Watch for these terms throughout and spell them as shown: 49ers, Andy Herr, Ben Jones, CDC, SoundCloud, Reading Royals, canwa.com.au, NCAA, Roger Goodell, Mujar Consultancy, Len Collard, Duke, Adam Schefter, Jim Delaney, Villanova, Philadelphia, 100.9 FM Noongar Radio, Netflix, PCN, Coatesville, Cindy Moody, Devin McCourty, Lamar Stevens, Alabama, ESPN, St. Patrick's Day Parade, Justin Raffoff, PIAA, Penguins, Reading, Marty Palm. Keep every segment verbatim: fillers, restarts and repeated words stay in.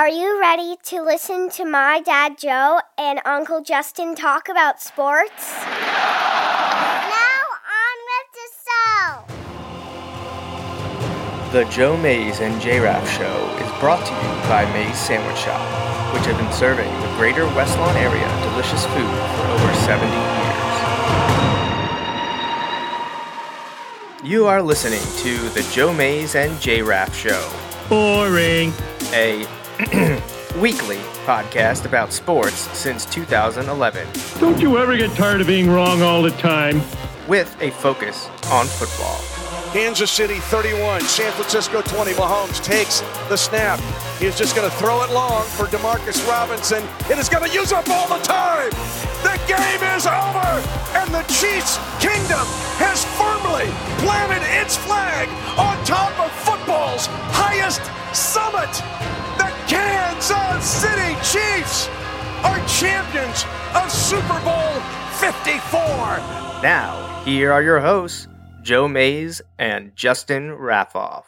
Are you ready to listen to my dad, Joe, and Uncle Justin talk about sports? Now on with the show! The Joe Mays and J-Raff Show is brought to you by Mays Sandwich Shop, which have been serving the greater West Lawn area delicious food for over seventy years. You are listening to The Joe Mays and J-Raff Show. Boring! A weekly podcast about sports since two thousand eleven. Don't you ever get tired of being wrong all the time? With a focus on football. Kansas City thirty-one, San Francisco twenty. Mahomes takes the snap. He's just going to throw it long for DeMarcus Robinson. It is going to use up all the time. The game is over, and the Chiefs' kingdom has firmly planted its flag on top of football's highest summit. The Kansas City Chiefs are champions of Super Bowl fifty-four. Now, here are your hosts, Joe Mays and Justin Raffoff.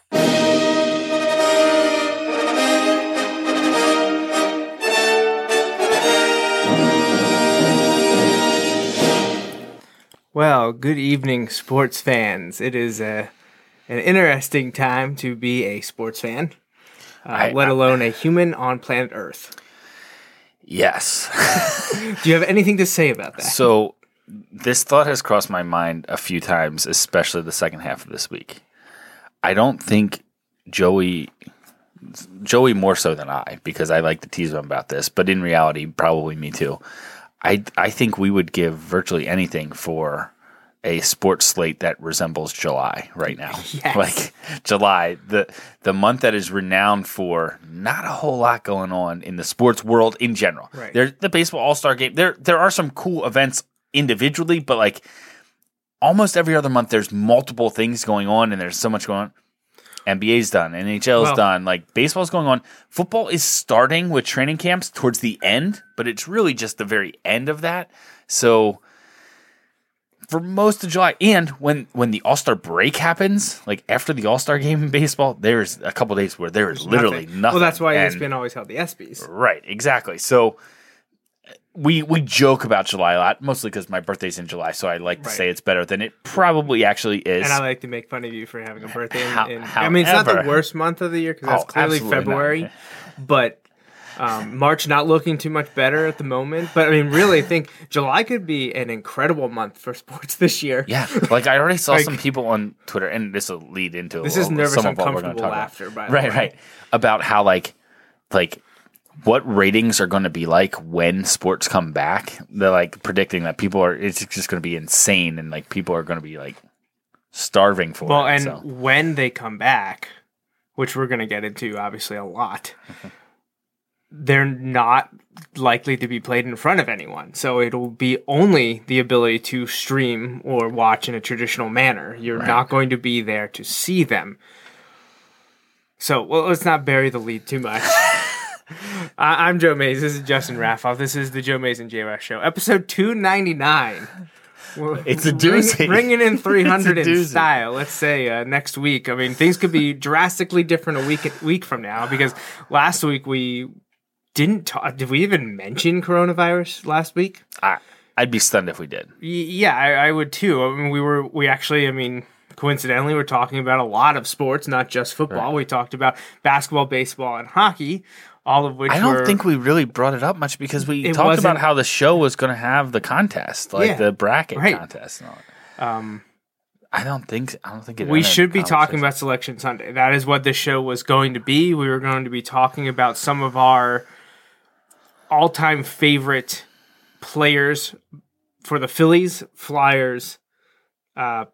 Well, good evening, sports fans. It is a an interesting time to be a sports fan. Uh, I, let alone I, a human on planet Earth. Yes. Do you have anything to say about that? So this thought has crossed my mind a few times, especially the second half of this week. I don't think Joey, Joey more so than I, because I like to tease him about this, but in reality, probably me too. I, I think we would give virtually anything for a sports slate that resembles July right now. Yes. Like July, the the month that is renowned for not a whole lot going on in the sports world in general. Right. There's the baseball all-star game. There there are some cool events individually, but like almost every other month there's multiple things going on and there's so much going on. N B A's done, N H L's well, done, like baseball's going on. Football is starting with training camps towards the end, but it's really just the very end of that. So for most of July, and when, when the All-Star break happens, like after the All-Star game in baseball, there's a couple days where there is literally nothing. nothing. Well, that's why and, it's been always held the ESPYs. Right, exactly. So we we joke about July a lot, mostly because my birthday's in July, so I like right. to say it's better than it probably actually is. And I like to make fun of you for having a birthday. In, How, in, however, I mean, it's not the worst month of the year because that's oh, clearly February, not. but... Um, March not looking too much better at the moment, but I mean, really, I think July could be an incredible month for sports this year. Yeah, like I already saw like, some people on Twitter, and this will lead into this is nervous, some uncomfortable laughter, by the way. Right, right, about how like like what ratings are going to be like when sports come back. They're like predicting that people are it's just going to be insane, and like people are going to be like starving for. Well, it, and so. when they come back, which we're going to get into obviously a lot. They're not likely to be played in front of anyone. So it'll be only the ability to stream or watch in a traditional manner. You're right. not going to be there to see them. So, well, let's not bury the lead too much. I- I'm Joe Mays. This is Justin Raffoff. This is the Joe Mays and J-Raff Show, episode two ninety-nine. We're it's a doozy. Ring, ringing in three hundred in style. Let's say uh, next week. I mean, things could be drastically different a week a week from now because last week we... Didn't talk, did we even mention coronavirus last week? I, I'd be stunned if we did. Y- yeah, I, I would too. I mean, we were, we actually, I mean, coincidentally, we're talking about a lot of sports, not just football. Right. We talked about basketball, baseball, and hockey, all of which I don't were, think we really brought it up much because we talked about how the show was going to have the contest, like yeah, the bracket right. contest and all that. Um, I don't think I don't think it we should be talking about Selection Sunday. That is what this show was going to be. We were going to be talking about some of our all-time favorite players for the Phillies, Flyers, uh,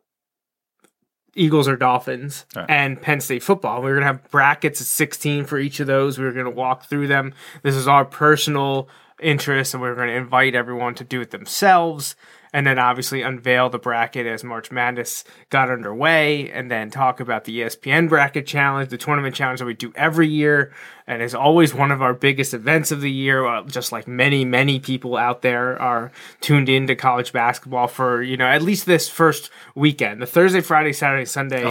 Eagles or Dolphins, right. and Penn State football. We were going to have brackets of sixteen for each of those. We were going to walk through them. This is our personal interest, and we we're going to invite everyone to do it themselves. And then obviously unveil the bracket as March Madness got underway, and then talk about the E S P N bracket challenge, the tournament challenge that we do every year, and is always one of our biggest events of the year. Just like many, many people out there are tuned in to college basketball for, you know, at least this first weekend, the Thursday, Friday, Saturday, Sunday, oh,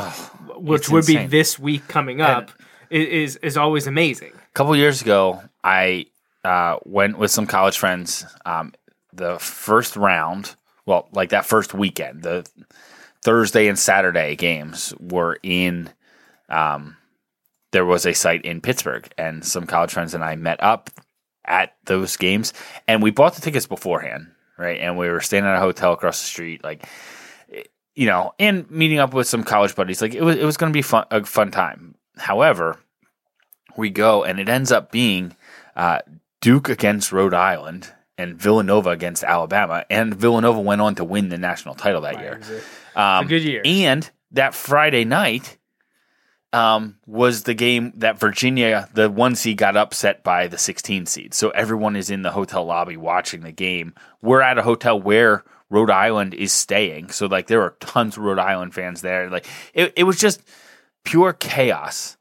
which would insane. be this week coming up, and is is always amazing. couple years ago, I uh, went with some college friends. Um, the first round, well, like that first weekend, the Thursday and Saturday games were in. Um, there was a site in Pittsburgh, and some college friends and I met up at those games, and we bought the tickets beforehand, right? And we were staying at a hotel across the street, like. You know, and meeting up with some college buddies, like it was, it was going to be fun, a fun time. However, we go and it ends up being uh, Duke against Rhode Island and Villanova against Alabama, and Villanova went on to win the national title that year. Um, a good year. And that Friday night um, was the game that Virginia, the one seed, got upset by the sixteen seed. So everyone is in the hotel lobby watching the game. We're at a hotel where Rhode Island is staying. So, like, there were tons of Rhode Island fans there. Like, it, it was just pure chaos.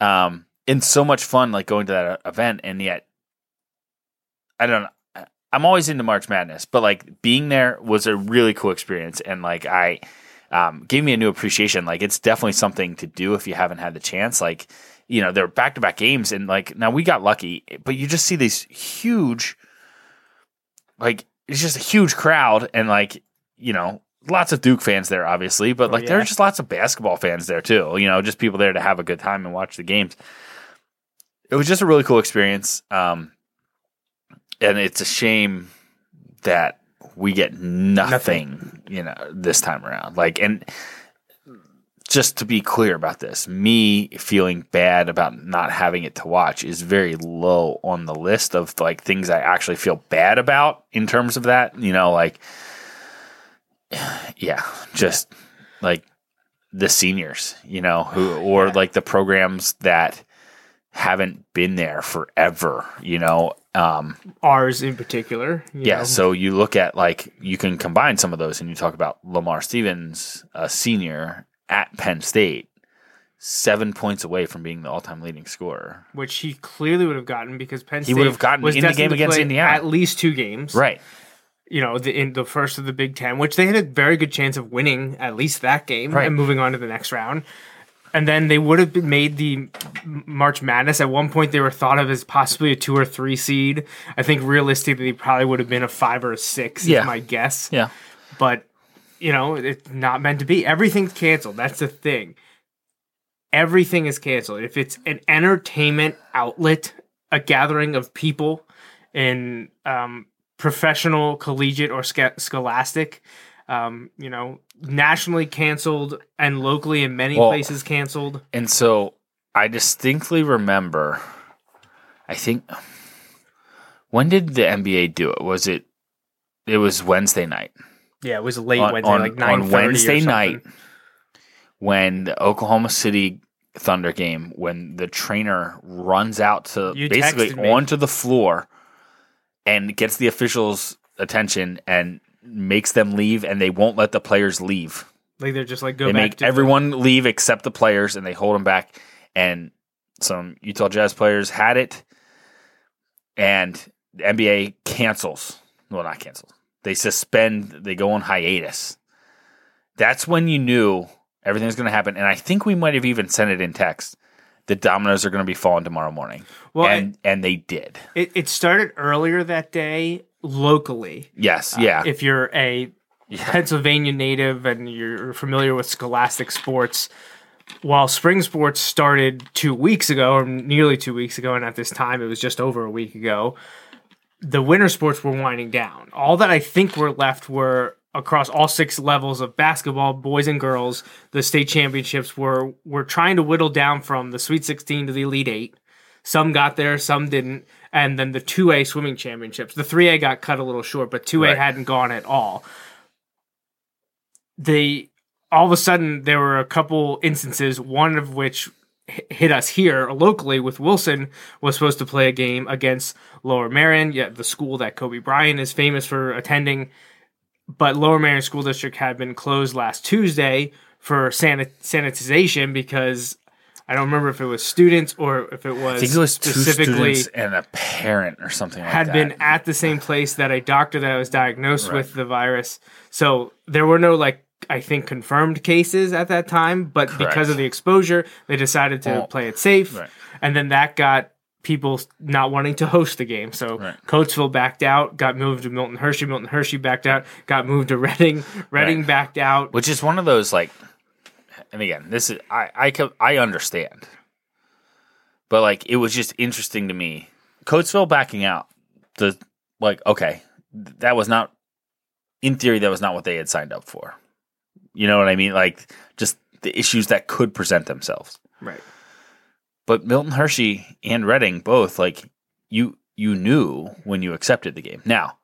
Um, and so much fun, like, going to that event. And yet, I don't know. I'm always into March Madness, but, like, being there was a really cool experience. And, like, I um, gave me a new appreciation. Like, it's definitely something to do if you haven't had the chance. Like, you know, there were back-to-back games. And, like, now we got lucky, but you just see these huge, like, it's just a huge crowd and, like, you know, lots of Duke fans there, obviously, but, like, oh, yeah. there are just lots of basketball fans there, too. You know, just people there to have a good time and watch the games. It was just a really cool experience, um, and it's a shame that we get nothing, nothing, you know, this time around. Like, and just to be clear about this, me feeling bad about not having it to watch is very low on the list of, like, things I actually feel bad about in terms of that. You know, like, yeah, just yeah. like the seniors, you know, who or yeah. like the programs that haven't been there forever, you know. Um, Ours in particular. Yeah. Know. So you look at, like, you can combine some of those and you talk about Lamar Stevens, a senior at Penn State, seven points away from being the all-time leading scorer, which he clearly would have gotten because Penn State he would have gotten was in the game against Indiana at least two games, right? You know, the, in the first of the Big Ten, which they had a very good chance of winning at least that game right. and moving on to the next round. And then they would have been made the March Madness. At one point, they were thought of as possibly a two or three seed. I think realistically, they probably would have been a five or a six. Yeah. Is my guess. Yeah, but. You know, it's not meant to be. Everything's canceled. That's the thing. Everything is canceled. If it's an entertainment outlet, a gathering of people in um, professional, collegiate, or sc- scholastic, um, you know, nationally canceled and locally in many well, places canceled. And so I distinctly remember, I think, when did the N B A do it? Was it, it was Wednesday night. Yeah, it was late on, Wednesday, on, like nine thirty on Wednesday night, when the Oklahoma City Thunder game, when the trainer runs out to you basically onto the floor and gets the officials' attention and makes them leave, and they won't let the players leave. Like they're just like go they back. Make to everyone them. Leave except the players, and they hold them back. And some Utah Jazz players had it, and the N B A cancels. Well, not cancels. They suspend, they go on hiatus. That's when you knew everything's going to happen. And I think we might have even sent it in text. The dominoes are going to be falling tomorrow morning. Well, and, it, and they did. It, it started earlier that day locally. Yes, yeah. Uh, if you're a yeah. Pennsylvania native and you're familiar with scholastic sports, while spring sports started two weeks ago, or nearly two weeks ago, and at this time it was just over a week ago, the winter sports were winding down. All that I think were left were across all six levels of basketball, boys and girls. The state championships were were trying to whittle down from the Sweet sixteen to the Elite Eight. Some got there, some didn't. And then the two A swimming championships. The three A got cut a little short, but two A right. hadn't gone at all. They, all of a sudden, there were a couple instances, one of which hit us here locally with Wilson, was supposed to play a game against Lower Merion, yeah, the school that Kobe Bryant is famous for attending. But Lower Merion School District had been closed last Tuesday for sanit- sanitization because I don't remember if it was students or if it was, I think it was specifically two students and a parent or something like had that. Had been at the same place that a doctor that was diagnosed right. with the virus. So there were no, like, I think, confirmed cases at that time, but Correct. Because of the exposure, they decided to well, play it safe. Right. And then that got people not wanting to host the game. So right. Coatesville backed out, got moved to Milton Hershey. Milton Hershey backed out, got moved to Reading. Reading right. backed out. Which is one of those, like, and again, this is, I, I, I understand. But, like, it was just interesting to me. Coatesville backing out, the, like, okay, that was not, in theory, that was not what they had signed up for. You know what I mean? Like, just the issues that could present themselves. Right. But Milton Hershey and Reading both, like, you you knew when you accepted the game. Now,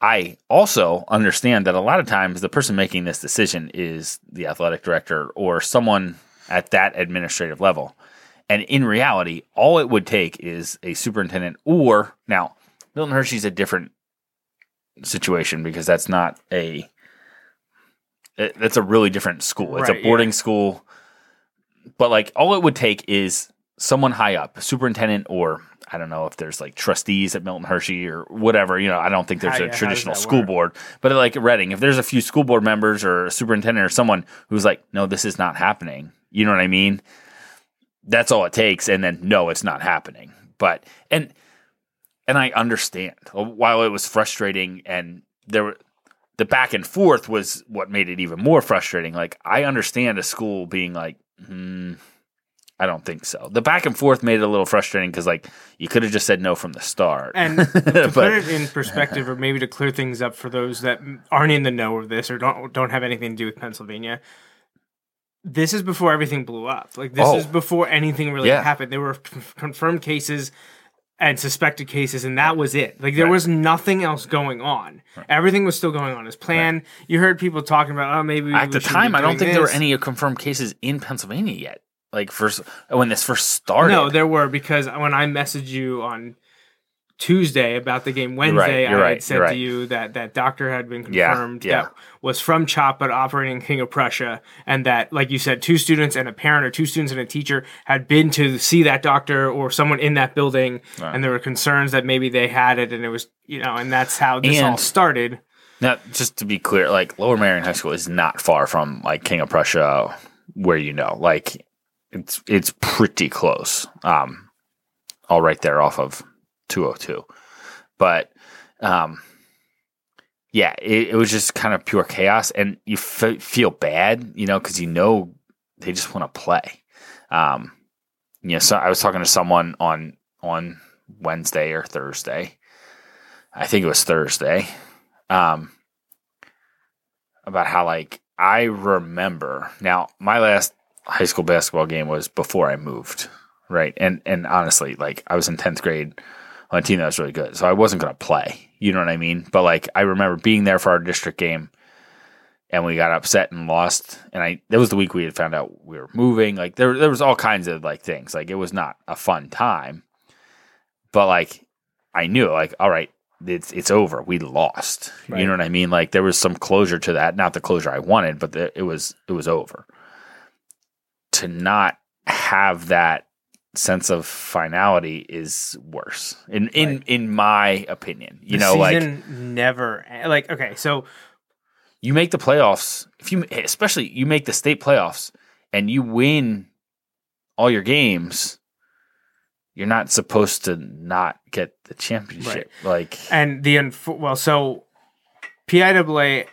I also understand that a lot of times the person making this decision is the athletic director or someone at that administrative level. And in reality, all it would take is a superintendent or – now, Milton Hershey's a different situation because that's not a – that's a really different school. It's right, a boarding yeah. school. But, like, all it would take is someone high up, superintendent, or I don't know if there's, like, trustees at Milton Hershey or whatever. You know, I don't think there's how, a yeah, traditional school work? board. But, like, at Reading, if there's a few school board members or a superintendent or someone who's like, no, this is not happening, you know what I mean? That's all it takes, and then, no, it's not happening. But and and I understand. While it was frustrating and there were – the back and forth was what made it even more frustrating. Like, I understand a school being like, mm, I don't think so. The back and forth made it a little frustrating because, like, you could have just said no from the start. And to but, put it in perspective, or maybe to clear things up for those that aren't in the know of this or don't don't have anything to do with Pennsylvania, this is before everything blew up. Like, this oh, is before anything really yeah. happened. There were confirmed cases and suspected cases, and that was it. Like, there right. was nothing else going on. Right. Everything was still going on as planned. Right. You heard people talking about, oh, maybe we at the time, I don't think this. there were any confirmed cases in Pennsylvania yet. Like, first when this first started, no, there were, because when I messaged you on Tuesday about the game Wednesday, you're right, you're I had right, said right. to you that that doctor had been confirmed yeah, yeah. that was from CHOP but operating King of Prussia, and that, like you said, two students and a parent or two students and a teacher had been to see that doctor or someone in that building, right. and there were concerns that maybe they had it, and it was, you know, and that's how this and all started. Now, just to be clear, like, Lower Merion High School is not far from, like, King of Prussia, where, you know, like, it's it's pretty close. Um, all right there off of two oh two, but um yeah it, it was just kind of pure chaos, and you f- feel bad, you know, because you know they just want to play. Um you know, so I was talking to someone on on Wednesday or Thursday, I think it was Thursday, um about how, like, I remember now my last high school basketball game was before I moved, right? and and honestly, like, I was in tenth grade on a team that was really good, so I wasn't going to play. You know what I mean? But, like, I remember being there for our district game, and we got upset and lost. And I that was the week we had found out we were moving. Like, there there was all kinds of, like, things. Like, it was not a fun time. But, like, I knew, like, all right, it's it's over. We lost. Right. You know what I mean? Like, there was some closure to that. Not the closure I wanted, but the, it was it was over. To not have that sense of finality is worse in in right. in my opinion. You the know, like, never, like, okay, so you make the playoffs, if you especially you make the state playoffs and you win all your games, you're not supposed to not get the championship. Right. Like, and the well, so P I A A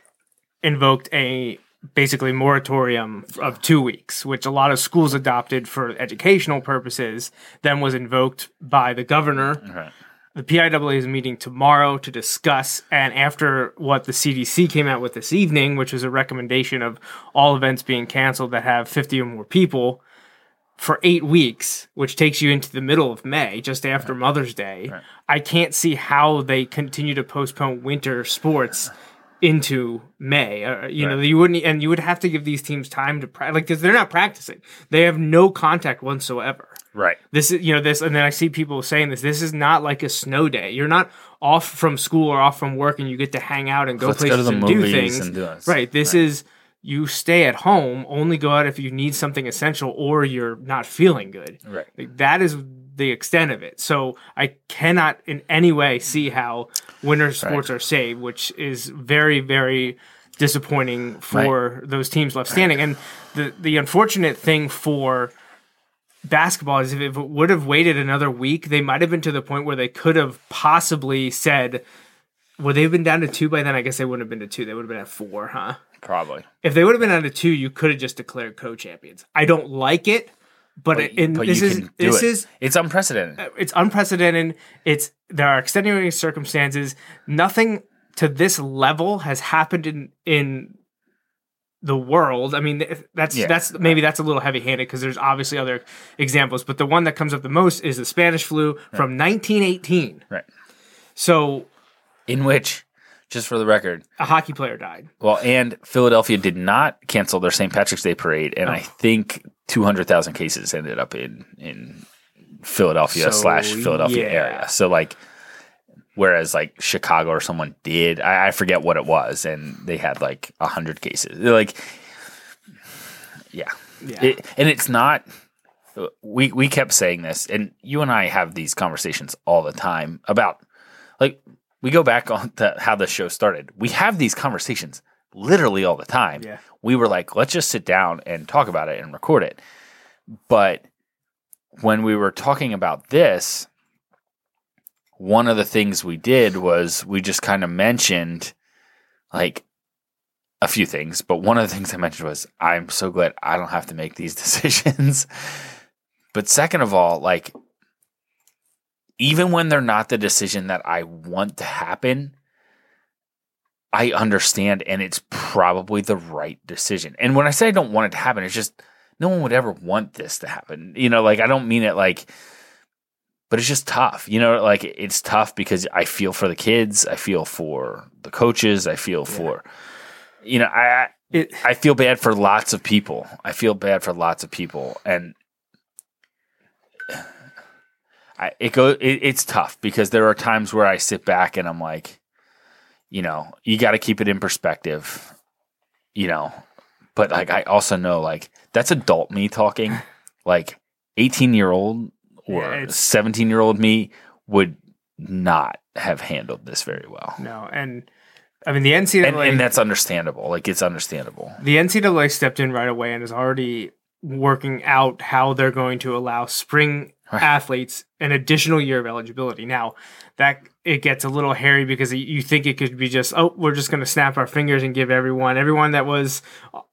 invoked a basically moratorium of two weeks, which a lot of schools adopted for educational purposes, then was invoked by the governor. Okay. The P I A A is meeting tomorrow to discuss, and after what the C D C came out with this evening, which is a recommendation of all events being canceled that have fifty or more people for eight weeks, which takes you into the middle of May, just after right. Mother's Day, right. I can't see how they continue to postpone winter sports into May, uh, you right. know, you wouldn't, and you would have to give these teams time to practice, like, because they're not practicing. They have no contact whatsoever. Right. This is, you know, this, and then I see people saying this. This is not like a snow day. You're not off from school or off from work, and you get to hang out and go Let's places go and do things. And do right. This right. is you stay at home. Only go out if you need something essential or you're not feeling good. Right. Like, that is the extent of it. So I cannot in any way see how winter sports right. are saved, which is very, very disappointing for right. those teams left standing. And the, the unfortunate thing for basketball is if it would have waited another week, they might have been to the point where they could have possibly said, well, they've been down to two by then. I guess they wouldn't have been to two. They would have been at four, huh? Probably. If they would have been down to two, you could have just declared co-champions. I don't like it, but, but, in, but this is this it. is it's unprecedented. It's unprecedented. It's there are extenuating circumstances. Nothing to this level has happened in in the world. I mean, that's yeah, that's maybe right. that's a little heavy-handed because there's obviously other examples, but the one that comes up the most is the Spanish flu right. from nineteen eighteen. Right. So, in which, just for the record, a hockey player died. Well, and Philadelphia did not cancel their Saint Patrick's Day parade, and oh. I think two hundred thousand cases ended up in in Philadelphia so, slash Philadelphia yeah. area. So, like, whereas, like, Chicago or someone did, I, I forget what it was, and they had, like, one hundred cases. They're like, yeah. yeah. It, and it's not we, – we kept saying this, and you and I have these conversations all the time about – like, we go back on the, how the show started. We have these conversations literally all the time. Yeah. We were like, let's just sit down and talk about it and record it. But when we were talking about this – one of the things we did was we just kind of mentioned like a few things, but one of the things I mentioned was I'm so glad I don't have to make these decisions. But second of all, like even when they're not the decision that I want to happen, I understand and it's probably the right decision. And when I say I don't want it to happen, it's just no one would ever want this to happen. You know, like I don't mean it like – but it's just tough. You know, like it's tough because I feel for the kids. I feel for the coaches. I feel yeah. for, you know, I it, I feel bad for lots of people. I feel bad for lots of people. And I, it goes, it, it's tough because there are times where I sit back and I'm like, you know, you got to keep it in perspective, you know, but like I also know like that's adult me talking, like eighteen year old. Or seventeen-year-old me would not have handled this very well. No, and I mean the N C double A, and, and that's understandable. Like it's understandable. The N C double A stepped in right away and is already working out how they're going to allow spring right. athletes an additional year of eligibility. Now that it gets a little hairy because you think it could be just oh we're just going to snap our fingers and give everyone everyone that was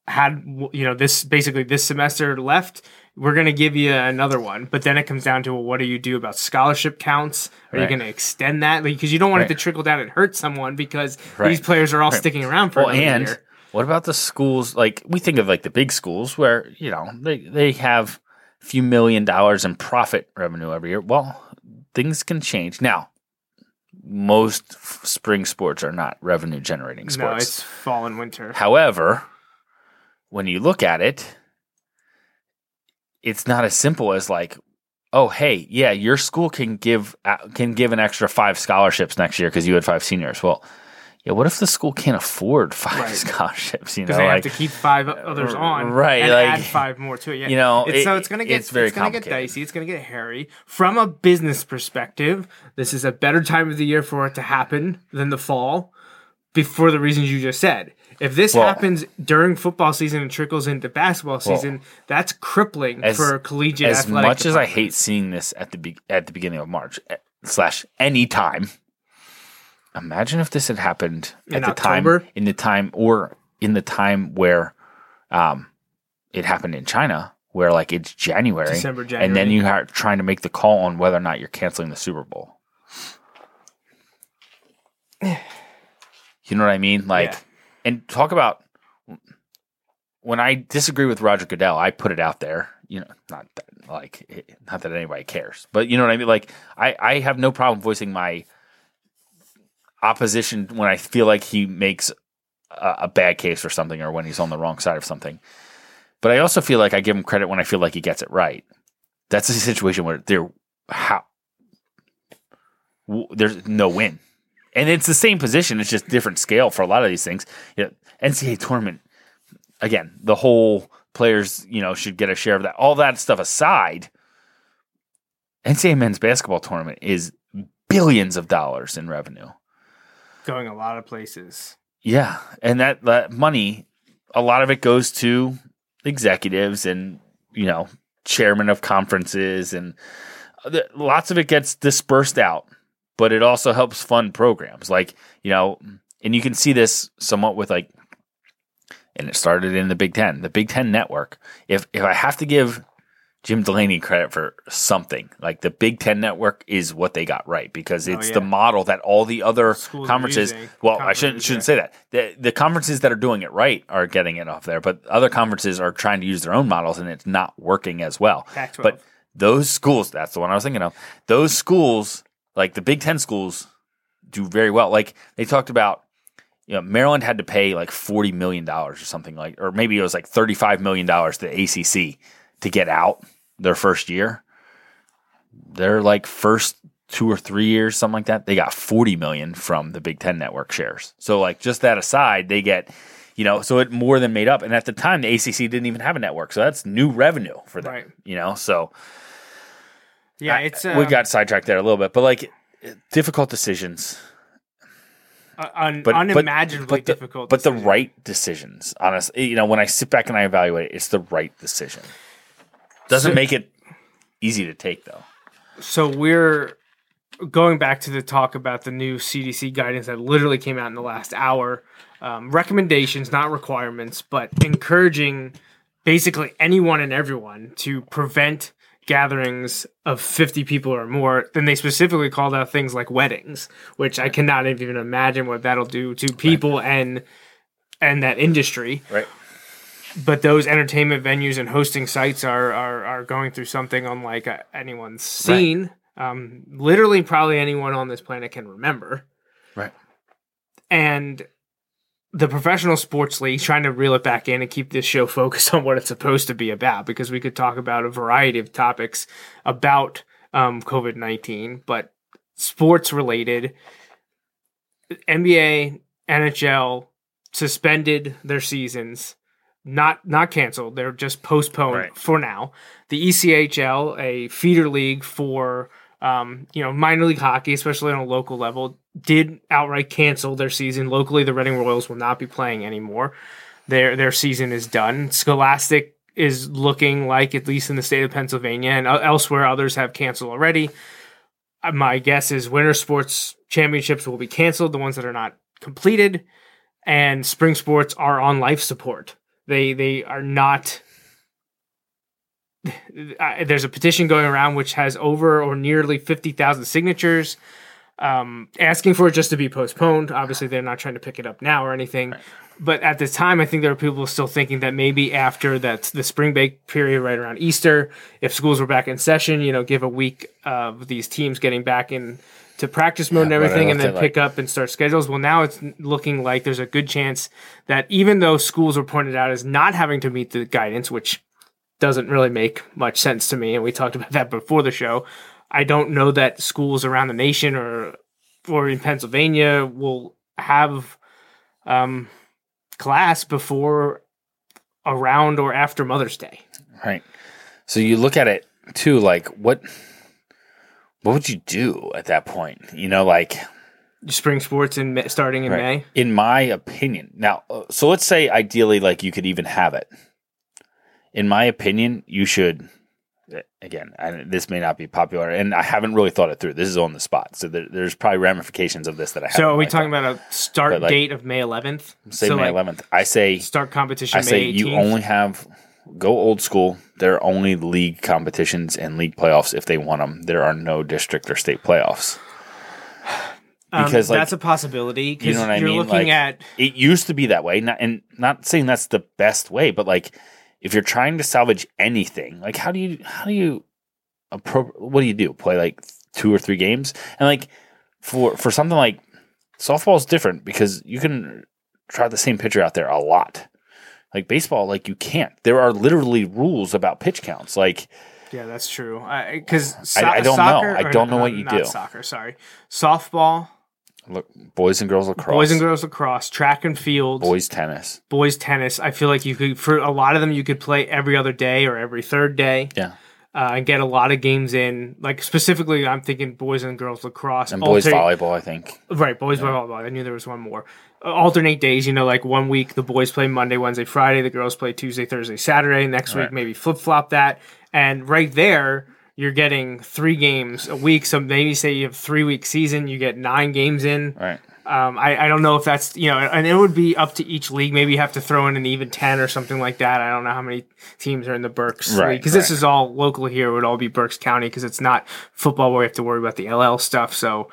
had you know this basically this semester left. We're going to give you another one. But then it comes down to, well, what do you do about scholarship counts? Are right. you going to extend that? Because like, you don't want right. it to trickle down and hurt someone because right. these players are all right. sticking around for well, another and year. What about the schools? Like we think of like the big schools where, you know, they, they have a few million dollars in profit revenue every year. Well, things can change. Now, most spring sports are not revenue generating sports. No, it's fall and winter. However, when you look at it, it's not as simple as like, oh, hey, yeah, your school can give can give an extra five scholarships next year because you had five seniors. Well, yeah, what if the school can't afford five right. scholarships? You know, they like, have to keep five others on, right? And like, add five more to it. Yeah, you know, it's, it, so it's gonna get it's, very it's gonna get dicey. It's gonna get hairy. From a business perspective, this is a better time of the year for it to happen than the fall, for the reasons you just said. If this well, happens during football season and trickles into basketball season, well, that's crippling as, for collegiate athletics. As athletic much department. As I hate seeing this at the be- at the beginning of March slash any time, imagine if this had happened in at October? the time in the time or in the time where um, it happened in China, where like it's January, December, January, and then you are trying to make the call on whether or not you're canceling the Super Bowl. You know what I mean? Like. Yeah. And talk about when I disagree with Roger Goodell, I put it out there. You know, not that, like not that anybody cares, but you know what I mean. Like I, I have no problem voicing my opposition when I feel like he makes a, a bad case or something, or when he's on the wrong side of something. But I also feel like I give him credit when I feel like he gets it right. That's a situation where there how there's no win. And it's the same position. It's just different scale for a lot of these things. You know, N C double A tournament, again, the whole players, you know, should get a share of that. All that stuff aside, N C double A men's basketball tournament is billions of dollars in revenue. Going a lot of places. Yeah. And that, that money, a lot of it goes to executives and, you know, chairman of conferences, and lots of it gets dispersed out, but it also helps fund programs. Like, you know, and you can see this somewhat with like, and it started in the Big Ten, the Big Ten Network. If if I have to give Jim Delaney credit for something, like the Big Ten Network is what they got right, because it's oh, yeah. the model that all the other Schools conferences. Well, I shouldn't shouldn't say that. The the conferences that are doing it right are getting it off there, but other conferences are trying to use their own models, and it's not working as well. Pac twelve. But those schools, that's the one I was thinking of. Those schools, like the Big Ten schools, do very well. Like they talked about. You know, Maryland had to pay like forty million dollars or something, like, or maybe it was like thirty-five million dollars to the A C C to get out their first year. Their like first two or three years, something like that, they got forty million dollars from the Big Ten Network shares. So like just that aside, they get, you know, so it more than made up. And at the time, the A C C didn't even have a network. So that's new revenue for them, right. You know? So yeah, it's I, uh, we got sidetracked there a little bit, but like difficult decisions. Uh, un- but, unimaginably but, but the, difficult but decision. The right decisions, honestly. You know, when I sit back and I evaluate it, it's the right decision. Doesn't so, make it easy to take, though. So we're going back to the talk about the new C D C guidance that literally came out in the last hour. Um, recommendations, not requirements, but encouraging basically anyone and everyone to prevent gatherings of fifty people or more. Then they specifically called out things like weddings, which I cannot even imagine what that'll do to people right. and and that industry. Right. But those entertainment venues and hosting sites are are, are going through something unlike uh, anyone's seen. Right. Um, literally, probably anyone on this planet can remember. Right. And the professional sports league trying to reel it back in and keep this show focused on what it's supposed to be about, because we could talk about a variety of topics about um, COVID nineteen, but sports related. N B A, N H L suspended their seasons, not not canceled. They're just postponed right. for now. The E C H L, a feeder league for um, you know minor league hockey, especially on a local level, did outright cancel their season. Locally, the Reading Royals will not be playing anymore. Their their season is done. Scholastic is looking like, at least in the state of Pennsylvania and elsewhere, others have canceled already. My guess is winter sports championships will be canceled, the ones that are not completed, and spring sports are on life support. They they are not... There's a petition going around which has over or nearly fifty thousand signatures, Um, asking for it just to be postponed. Obviously, they're not trying to pick it up now or anything. Right. But at the time, I think there were people still thinking that maybe after that, the spring break period right around Easter, if schools were back in session, you know, give a week of these teams getting back in to practice mode yeah, and everything, and then pick like... up and start schedules. Well, now it's looking like there's a good chance that even though schools were pointed out as not having to meet the guidance, which doesn't really make much sense to me, and we talked about that before the show, I don't know that schools around the nation or or in Pennsylvania will have um, class before, around, or after Mother's Day. Right. So you look at it, too, like, what what would you do at that point? You know, like... Spring sports in starting in right. May? In my opinion. Now, so let's say, ideally, like, you could even have it. In my opinion, you should... Again, I, this may not be popular, and I haven't really thought it through. This is on the spot, so there, there's probably ramifications of this that I haven't. So are we talking about a start like, date of May eleventh? Say so May eleventh. Like, I say start competition. I say May eighteenth. You only have go old school. There are only league competitions and league playoffs if they want them. There are no district or state playoffs. Because um, like, that's a possibility. Because you know what you're I mean? Looking like, at it used to be that way, not, and not saying that's the best way, but like. If you're trying to salvage anything, like how do you how do you appro- what do you do? Play like two or three games? And like for for something like softball is different because you can try the same pitcher out there a lot. Like baseball, like you can't. There are literally rules about pitch counts. Like yeah, that's true. Because I, so- I, I don't soccer, know. I don't no, know what you do. Soccer, sorry, softball. Look, boys and girls lacrosse. Boys and girls lacrosse, track and field. Boys tennis. Boys tennis. I feel like you could, for a lot of them, you could play every other day or every third day. Yeah. uh, get a lot of games in. Like, specifically, I'm thinking boys and girls lacrosse. And boys alternate, volleyball, I think. Right, boys yeah. volleyball. I knew there was one more. Uh, alternate days, you know, like one week the boys play Monday, Wednesday, Friday. The girls play Tuesday, Thursday, Saturday. Next All week, right. maybe flip-flop that. And right there, you're getting three games a week. So maybe say you have three-week season, you get nine games in. Right. Um, I, I don't know if that's, you know, and it would be up to each league. Maybe you have to throw in an even ten or something like that. I don't know how many teams are in the Berks right, league because right. this is all local here. It would all be Berks County because it's not football where we have to worry about the L L stuff. So,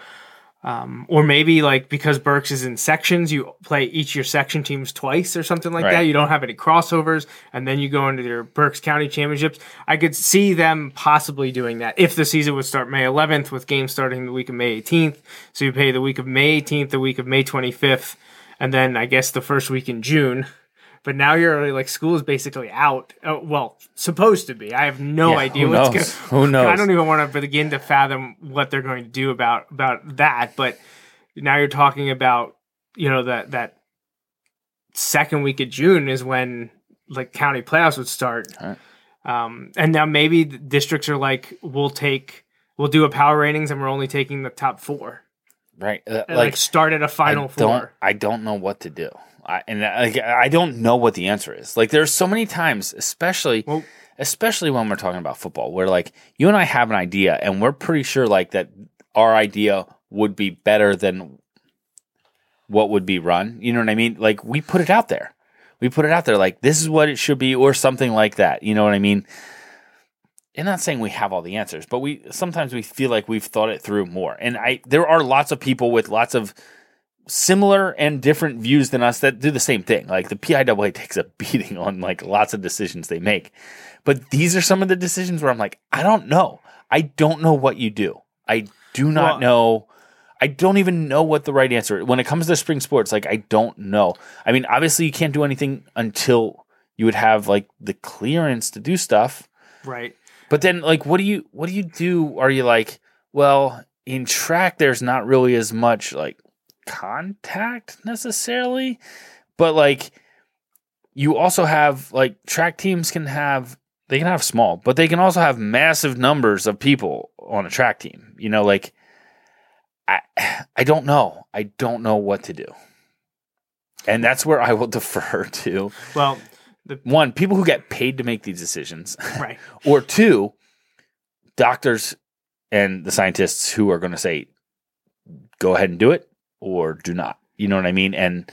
um, or maybe like because Berks is in sections, you play each of your section teams twice or something like right. that. You don't have any crossovers and then you go into your Berks County championships. I could see them possibly doing that if the season would start May eleventh with games starting the week of May eighteenth. So you play the week of May eighteenth, the week of May twenty-fifth, and then I guess the first week in June. But now you're like school is basically out. Oh, well, supposed to be. I have no yeah, idea what's going to happen. Who knows? I don't even want to begin to fathom what they're going to do about about that. But now you're talking about, you know, that that second week of June is when like county playoffs would start. All right. Um, and now maybe the districts are like, we'll take we'll do a power ratings and we're only taking the top four. Right. Uh, and, like, like start at a final I four. Don't, I don't know what to do. I, and like, I don't know what the answer is. Like, there's so many times, especially, well, especially when we're talking about football, where like you and I have an idea, and we're pretty sure like that our idea would be better than what would be run. You know what I mean? Like we put it out there, we put it out there. Like this is what it should be, or something like that. You know what I mean? I'm not saying we have all the answers, but we sometimes we feel like we've thought it through more. And I, there are lots of people with lots of similar and different views than us that do the same thing. Like the P I A A takes a beating on like lots of decisions they make, but these are some of the decisions where I'm like, I don't know. I don't know what you do. I do not well, know. I don't even know what the right answer is. When it comes to spring sports, like I don't know. I mean, obviously you can't do anything until you would have like the clearance to do stuff. Right. But then like, what do you, what do you do? Are you like, well, in track, there's not really as much like contact necessarily, but like you also have like track teams can have they can have small, but they can also have massive numbers of people on a track team, you know. Like I I don't know I don't know what to do, and that's where I will defer to well the- one, people who get paid to make these decisions, right? Or two, doctors and the scientists who are going to say go ahead and do it or do not, you know what I mean? And,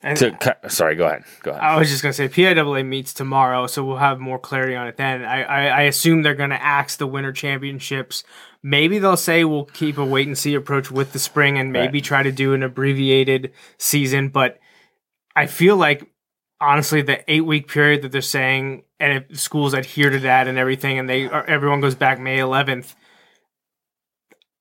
and to, sorry, go ahead. Go ahead. I was just gonna say P I A A meets tomorrow, so we'll have more clarity on it then. I, I, I assume they're gonna axe the winter championships. Maybe they'll say we'll keep a wait and see approach with the spring, and maybe right. try to do an abbreviated season. But I feel like honestly, the eight week period that they're saying, and if schools adhere to that and everything, and they are, everyone goes back May eleventh.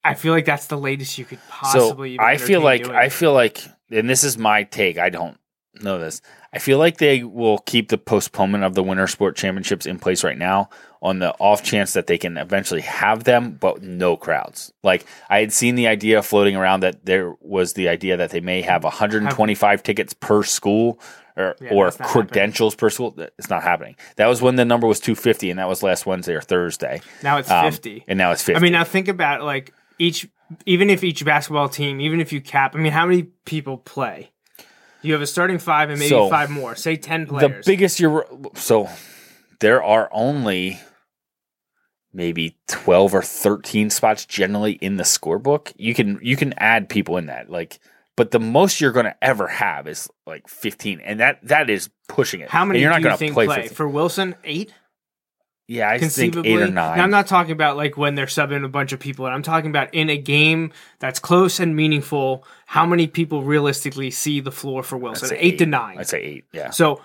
I feel like that's the latest you could possibly. So I feel like doing. I feel like, and this is my take. I don't know this. I feel like they will keep the postponement of the winter sport championships in place right now, on the off chance that they can eventually have them, but no crowds. Like I had seen the idea floating around that there was the idea that they may have one hundred twenty-five tickets per school or yeah, or credentials happening. Per school. It's not happening. That was when the number was two hundred fifty, and that was last Wednesday or Thursday. Now it's um, fifty, and now it's fifty. I mean, now think about like. Each, even if each basketball team, even if you cap, I mean, how many people play? You have a starting five and maybe so five more. Say ten players. The biggest you're so there are only maybe twelve or thirteen spots generally in the scorebook. You can you can add people in that, like, but the most you're going to ever have is like fifteen, and that that is pushing it. How many? And you're not going to play, play? for Wilson eight. Yeah, I think eight or nine. Now, I'm not talking about like when they're subbing a bunch of people. I'm talking about in a game that's close and meaningful, how many people realistically see the floor for Wilson? Eight, eight to nine. I'd say eight, yeah. So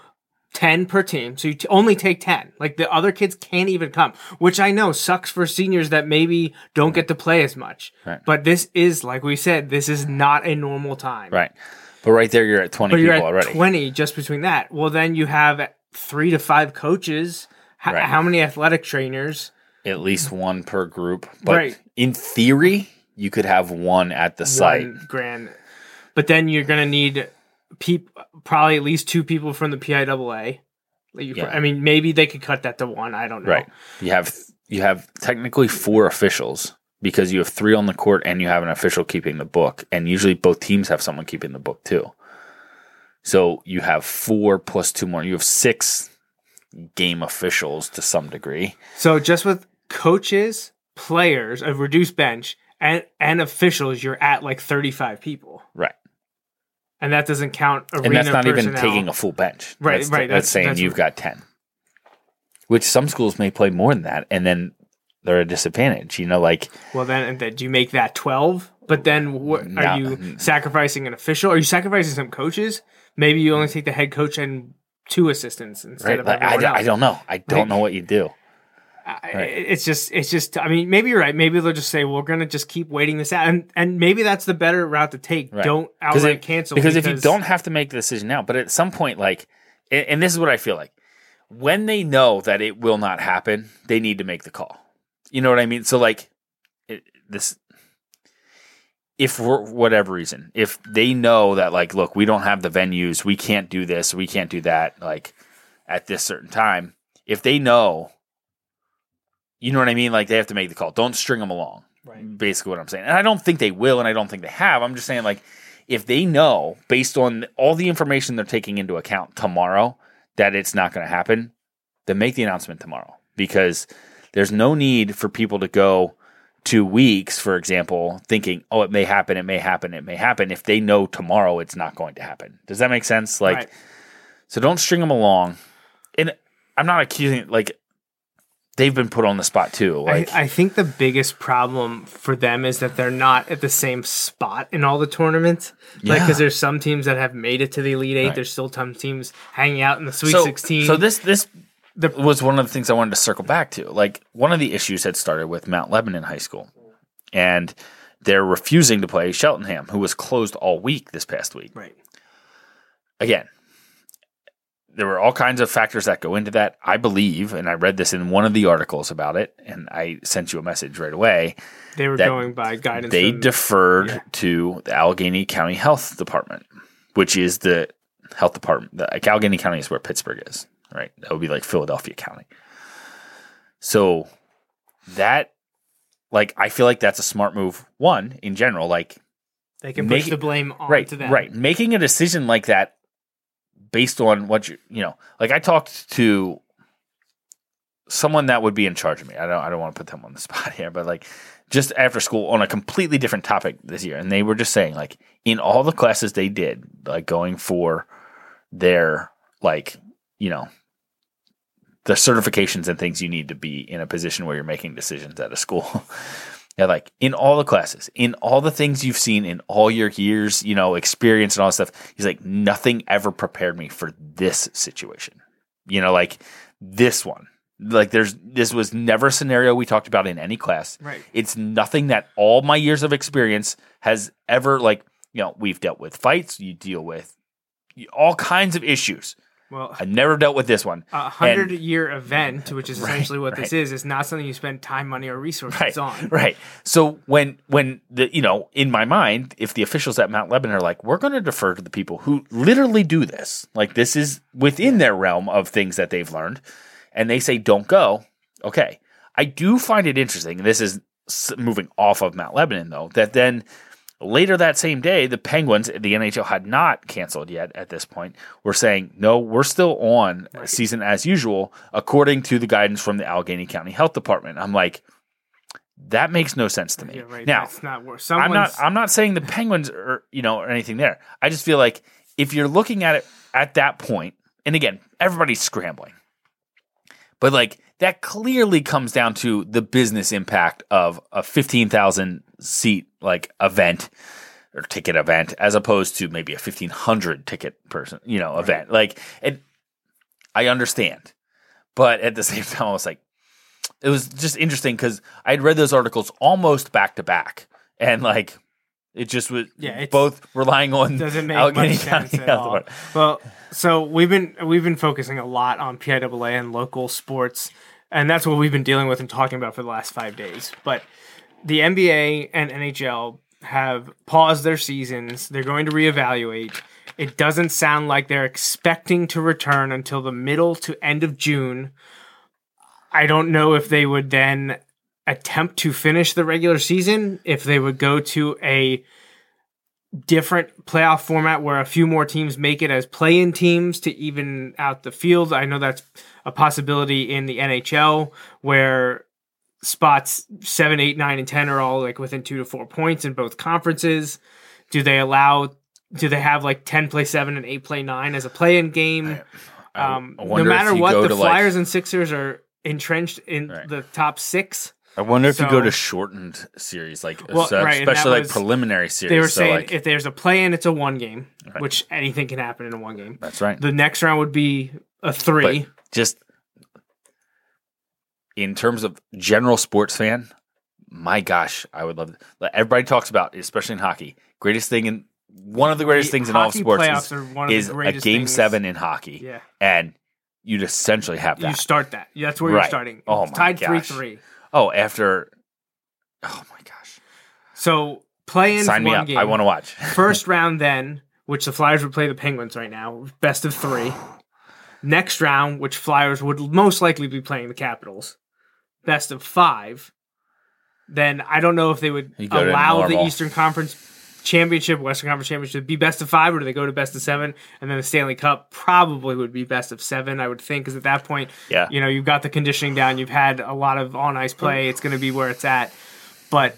ten per team. So you t- only take ten. Like the other kids can't even come, which I know sucks for seniors that maybe don't get to play as much. Right. But this is, like we said, this is not a normal time. Right. But right there, you're at twenty but people you're at already. twenty just between that. Well, then you have three to five coaches. Right. How many athletic trainers? At least one per group. But right. in theory, you could have one at the one site. Grand. But then you're going to need peop- probably at least two people from the P I A A. You yeah. pro- I mean, maybe they could cut that to one. I don't know. Right. You have you have technically four officials because you have three on the court and you have an official keeping the book. And usually both teams have someone keeping the book too. So you have four plus two more. You have six game officials to some degree. So just with coaches, players, a reduced bench, and, and officials, you're at like thirty-five people. Right. And that doesn't count arena personnel. And that's not even taking a full bench. Right, that's, right. That's, that's saying that's, you've got ten. Which some schools may play more than that, and then they're at a disadvantage. You know, like... Well, then, then do you make that twelve? But then what, no, are you sacrificing an official? Are you sacrificing some coaches? Maybe you only take the head coach and two assistants instead right, of like, everyone I, else. I don't know. I don't like, know what you do. I, right. It's just, it's just. I mean, maybe you're right. Maybe they'll just say, well, we're going to just keep waiting this out. And and maybe that's the better route to take. Right. Don't outright it, cancel. Because, because if you don't have to make the decision now, but at some point, like, and, and this is what I feel like. When they know that it will not happen, they need to make the call. You know what I mean? So, like, it, this... If for whatever reason, if they know that, like, look, we don't have the venues, we can't do this, we can't do that, like, at this certain time, if they know, you know what I mean? Like, they have to make the call. Don't string them along, right. Basically what I'm saying. And I don't think they will, and I don't think they have. I'm just saying, like, if they know, based on all the information they're taking into account tomorrow, that it's not going to happen, then make the announcement tomorrow. Because there's no need for people to go two weeks, for example, thinking, oh, it may happen, it may happen, it may happen, if they know tomorrow it's not going to happen. Does that make sense? Like, right. So don't string them along. And I'm not accusing, like, they've been put on the spot too. Like, I, I think the biggest problem for them is that they're not at the same spot in all the tournaments. Yeah. Like, because there's some teams that have made it to the Elite Eight. Right. There's still some teams hanging out in the Sweet so, sixteen. So this this... There was one of the things I wanted to circle back to. Like, one of the issues had started with Mount Lebanon High School, and they're refusing to play Cheltenham, who was closed all week this past week. Right. Again, there were all kinds of factors that go into that. I believe, and I read this in one of the articles about it, and I sent you a message right away. They were going by guidance. They from, deferred yeah. to the Allegheny County Health Department, which is the health department. The, like, Allegheny County is where Pittsburgh is. Right, that would be like Philadelphia County. So that, like, I feel like that's a smart move. One, in general, like, they can make, push the blame on right, to them. Right, making a decision like that based on what you you know, like, I talked to someone that would be in charge of me. I don't, I don't want to put them on the spot here, but like, just after school on a completely different topic this year, and they were just saying, like, in all the classes they did, like, going for their, like, you know, the certifications and things you need to be in a position where you're making decisions at a school. Yeah, like, in all the classes, in all the things you've seen in all your years, you know, experience and all that stuff, he's like, nothing ever prepared me for this situation. You know, like, this one. Like, there's this was never a scenario we talked about in any class. Right. It's nothing that all my years of experience has ever, like, you know, we've dealt with fights, you deal with all kinds of issues. Well, I never dealt with this one. A hundred-year event, which is essentially right, what right. this is, is not something you spend time, money, or resources right, on. Right. So when when the you know, in my mind, if the officials at Mount Lebanon are like, we're going to defer to the people who literally do this, like, this is within their realm of things that they've learned, and they say don't go. Okay, I do find it interesting. This is moving off of Mount Lebanon, though. That then. Later that same day, the Penguins, the N H L had not canceled yet at this point, were saying, no, we're still on right. season as usual, according to the guidance from the Allegheny County Health Department. I'm like, that makes no sense to me. Yeah, right. Now, that's not worth I'm not I'm not saying the Penguins are, you know, or anything there. I just feel like if you're looking at it at that point, and again, everybody's scrambling. But, like, that clearly comes down to the business impact of a fifteen thousand seat, like, event or ticket event as opposed to maybe a fifteen hundred ticket person, you know, event. Right. Like, and I understand. But at the same time, I was like, it was just interesting because I had read those articles almost back to back. And, like, it just was yeah, both relying on doesn't make Allegheny much sense County at all. Well, so we've been we've been focusing a lot on P I A A and local sports, and that's what we've been dealing with and talking about for the last five days. But the N B A and N H L have paused their seasons. They're going to reevaluate. It doesn't sound like they're expecting to return until the middle to end of June. I don't know if they would then attempt to finish the regular season, if they would go to a different playoff format where a few more teams make it as play-in teams to even out the field. I know that's a possibility in the N H L where spots seven, eight, nine, and ten are all like within two to four points in both conferences. Do they allow? Do they have like ten play seven and eight play nine as a play-in game? I, I, um, I no matter what, the Flyers like, and Sixers are entrenched in right. the top six. I wonder if so, you go to shortened series, like well, so right, especially like was, preliminary series. They were so saying like, if there's a play-in, it's a one game, right. which anything can happen in a one game. That's right. The next round would be a three. But just in terms of general sports fan, my gosh, I would love it. Everybody talks about, especially in hockey, greatest thing in one of the greatest the things in all of sports is, of is a game things. seven in hockey, yeah. and you'd essentially have that. You start that. That's where right. you're starting. Oh it's my tied gosh. three three Oh, after – oh, my gosh. So, play in one up. game. I want to watch. First round then, which the Flyers would play the Penguins right now, best of three. Next round, which Flyers would most likely be playing the Capitals, best of five. Then I don't know if they would allow the Eastern Conference Championship, Western Conference Championship, be best of five, or do they go to best of seven? And then the Stanley Cup probably would be best of seven, I would think, because at that point, yeah. you know, you've got the conditioning down. You've had a lot of on-ice play. It's going to be where it's at. But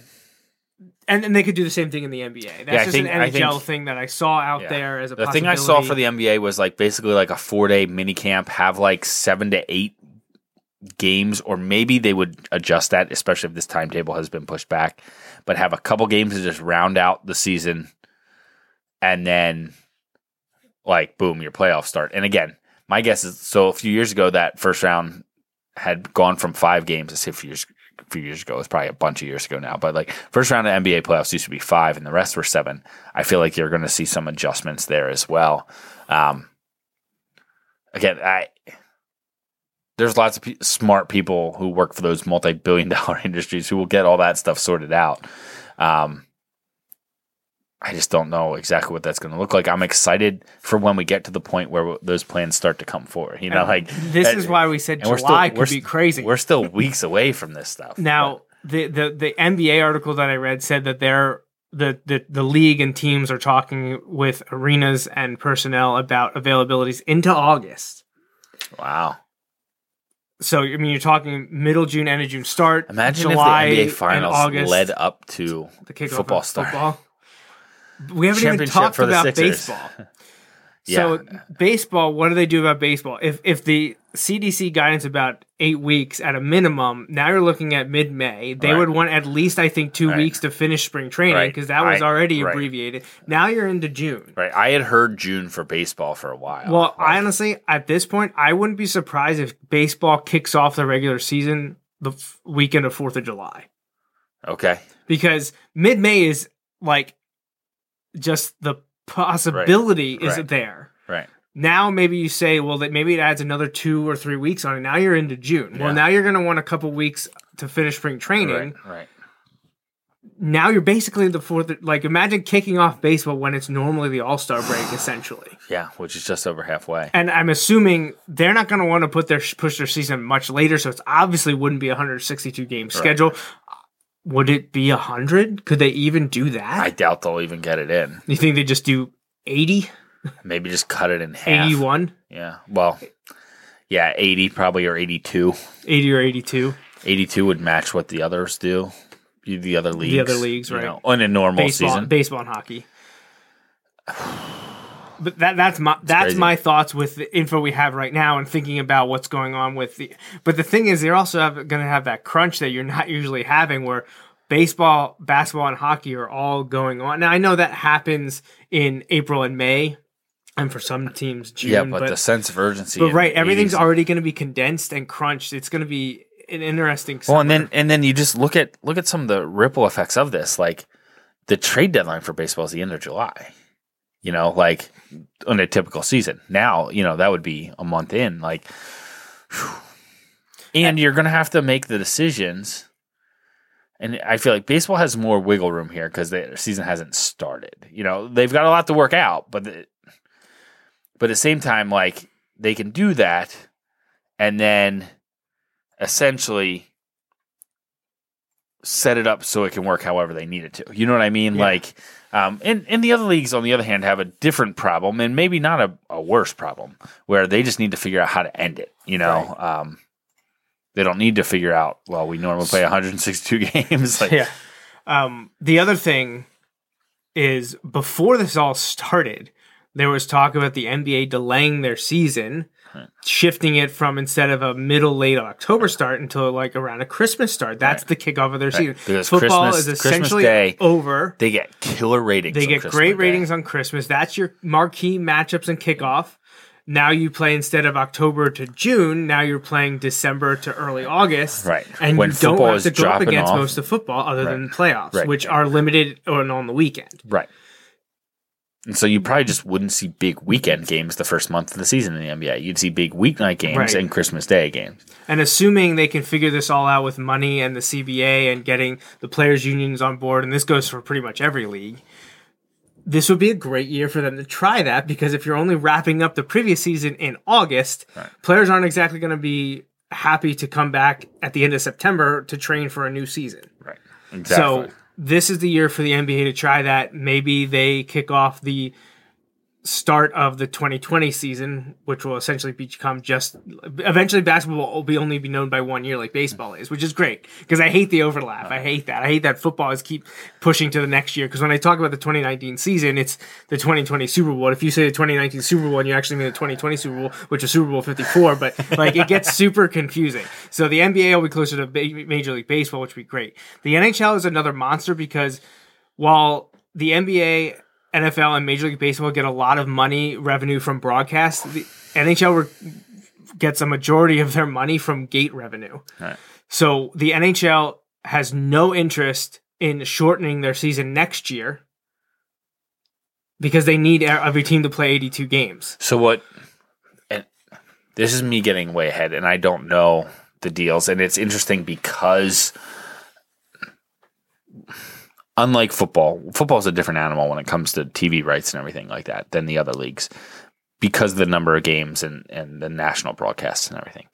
and, and they could do the same thing in the N B A. That's yeah, just think, an N H L think, thing that I saw out yeah. there as a possibility. The thing I saw for the N B A was like basically like a four-day mini camp, have like seven to eight games, or maybe they would adjust that, especially if this timetable has been pushed back, but have a couple games to just round out the season and then like boom, your playoffs start. And again, my guess is so a few years ago that first round had gone from five games. I say a few years a few years ago, it's probably a bunch of years ago now, but like first round of N B A playoffs used to be five and the rest were seven. I feel like you're gonna see some adjustments there as well. Um again, I There's lots of p- smart people who work for those multi-billion dollar industries who will get all that stuff sorted out. Um, I just don't know exactly what that's going to look like. I'm excited for when we get to the point where w- those plans start to come forward. You know, and like this that, is why we said July still, could st- be crazy. We're still weeks away from this stuff. Now, the, the the N B A article that I read said that they're the, the the league and teams are talking with arenas and personnel about availabilities into August. Wow. So, I mean, you're talking middle June, end of June start. Imagine July, if the N B A Finals led up to the football start. Football. We haven't even talked about Sixers. baseball. yeah. So, baseball, what do they do about baseball? If if the C D C guidance about eight weeks at a minimum, now you're looking at mid-May. They right. would want at least, I think, two right. weeks to finish spring training because right. that was I, already right. abbreviated. Now you're into June. Right. I had heard June for baseball for a while. Well, right. I honestly, at this point, I wouldn't be surprised if baseball kicks off the regular season the f- weekend of fourth of July. Okay. Because mid-May is like just the possibility right. is right. there. Right. Now maybe you say, well, that maybe it adds another two or three weeks on it. Now you're into June. Yeah. Well, now you're going to want a couple weeks to finish spring training. Right, right. Now you're basically the fourth. Like, imagine kicking off baseball when it's normally the All-Star break, essentially. Yeah, which is just over halfway. And I'm assuming they're not going to want to put their push their season much later, so it obviously wouldn't be a one hundred sixty-two game schedule. Right. Would it be one hundred? Could they even do that? I doubt they'll even get it in. You think they just do eighty? Maybe just cut it in half. eighty-one? Yeah. Well, yeah, eighty probably, or eighty-two. eighty or eighty-two. eighty-two would match what the others do, the other leagues. The other leagues, right. Know, in a normal baseball, season. Baseball and hockey. But that that's my it's that's crazy. my thoughts with the info we have right now and thinking about what's going on with the – but the thing is, they're also going to have that crunch that you're not usually having where – baseball, basketball, and hockey are all going on. Now, I know that happens in April and May, and for some teams, June. Yeah, but, but the sense of urgency. But, right, everything's eighties. Already going to be condensed and crunched. It's going to be an interesting summer. Well, and then and then you just look at look at some of the ripple effects of this. Like, the trade deadline for baseball is the end of July, you know, like, on a typical season. Now, you know, that would be a month in. Like, whew. And you're going to have to make the decisions. And I feel like baseball has more wiggle room here because their season hasn't started. You know, they've got a lot to work out, but the, but at the same time, like, they can do that, and then essentially set it up so it can work however they need it to. You know what I mean? Yeah. Like, um, and, and the other leagues, on the other hand, have a different problem, and maybe not a, a worse problem, where they just need to figure out how to end it, you know? Right. Um, they don't need to figure out, well, we normally play one hundred sixty-two games. Like, yeah. Um, the other thing is, before this all started, there was talk about the N B A delaying their season, right, shifting it from, instead of a middle, late October start, until like around a Christmas start. That's right. the kickoff of their right. season. Because football Christmas, is essentially Day, over. They get killer ratings. They on get Christmas great Day. ratings on Christmas. That's your marquee matchups and kickoff. Now you play, instead of October to June, now you're playing December to early August. Right. And when you don't have to go up against off. most of football other right. than playoffs, right. which are limited on, on the weekend. Right. And so you probably just wouldn't see big weekend games the first month of the season in the N B A. You'd see big weeknight games right. and Christmas Day games. And assuming they can figure this all out with money and the C B A and getting the players' unions on board, and this goes for pretty much every league, this would be a great year for them to try that, because if you're only wrapping up the previous season in August, right. players aren't exactly going to be happy to come back at the end of September to train for a new season. Right. Exactly. So this is the year for the N B A to try that. Maybe they kick off the start of the twenty twenty season, which will essentially become just eventually basketball will be only be known by one year like baseball is, which is great, because I hate the overlap. I hate that. I hate that football is keep pushing to the next year, because when I talk about the twenty nineteen season, it's the twenty twenty Super Bowl. If you say the twenty nineteen Super Bowl and you actually mean the twenty twenty Super Bowl, which is Super Bowl fifty-four, but like it gets super confusing. So the N B A will be closer to ba- Major League Baseball, which would be great. The N H L is another monster, because while the N B A, N F L, and Major League Baseball get a lot of money revenue from broadcast, the N H L re- gets a majority of their money from gate revenue. Right. So the N H L has no interest in shortening their season next year, because they need every team to play eighty-two games. So what – and this is me getting way ahead, and I don't know the deals, and it's interesting because – unlike football, football is a different animal when it comes to T V rights and everything like that than the other leagues, because of the number of games and, and the national broadcasts and everything.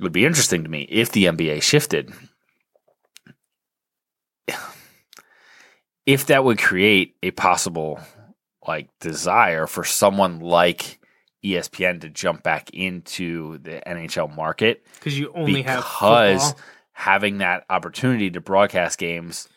It would be interesting to me if the N B A shifted, if that would create a possible like desire for someone like E S P N to jump back into the N H L market, because you only have football. Having that opportunity to broadcast games.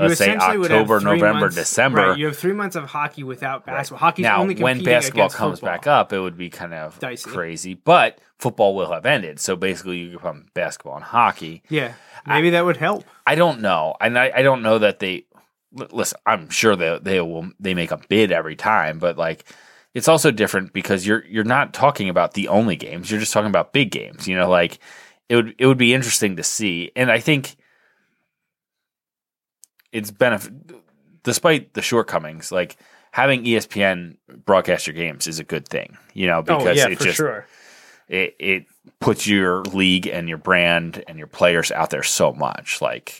Let's say October, November, months, December. Right, you have three months of hockey without basketball. Hockey's now, only competing against football. Now, when basketball comes back up, it would be kind of dicey, crazy. But football will have ended, so basically you become basketball and hockey. Yeah, maybe I, that would help. I don't know, and I, I don't know that they – listen, I'm sure they, they will they make a bid every time, but like it's also different because you're you're not talking about the only games. You're just talking about big games. You know, like it would it would be interesting to see, and I think – it's benefit, despite the shortcomings, like having E S P N broadcast your games is a good thing, you know, because oh, yeah, it just sure. it, it puts your league and your brand and your players out there so much. Like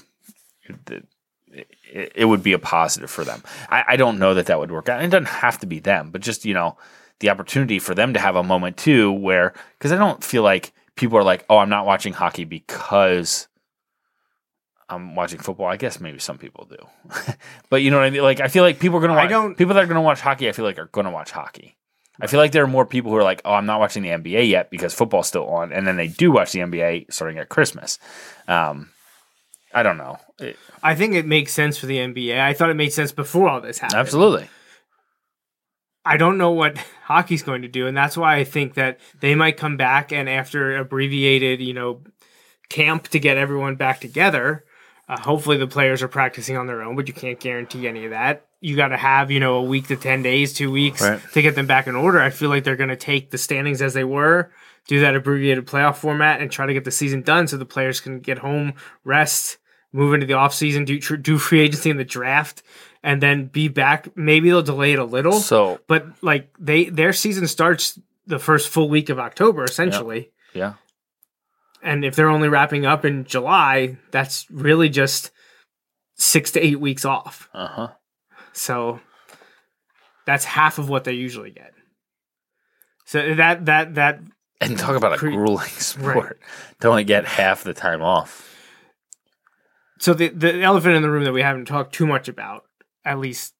it, it, it would be a positive for them. I, I don't know that that would work out. It doesn't have to be them, but just, you know, the opportunity for them to have a moment too, where, because I don't feel like people are like, oh, I'm not watching hockey because I'm watching football. I guess maybe some people do, but you know what I mean. Like I feel like people are gonna. Watch, I don't. People that are gonna watch hockey, I feel like are gonna watch hockey. I feel like there are more people who are like, oh, I'm not watching the N B A yet because football's still on, and then they do watch the N B A starting at Christmas. Um, I don't know. It, I think it makes sense for the N B A. I thought it made sense before all this happened. Absolutely. I don't know what hockey's going to do, and that's why I think that they might come back and after abbreviated, you know, camp to get everyone back together. Uh, hopefully the players are practicing on their own, but you can't guarantee any of that. You got to have, you know, a week to ten days, two weeks right. to get them back in order. I feel like they're going to take the standings as they were, do that abbreviated playoff format, and try to get the season done so the players can get home, rest, move into the offseason, do tr- do free agency in the draft, and then be back. Maybe they'll delay it a little, so, but like they their season starts the first full week of October, essentially. Yeah. yeah. And if they're only wrapping up in July, that's really just six to eight weeks off. Uh-huh. So that's half of what they usually get. So that that that And talk about a Pre- grueling sport. Right. To only get half the time off. So the, the elephant in the room that we haven't talked too much about, at least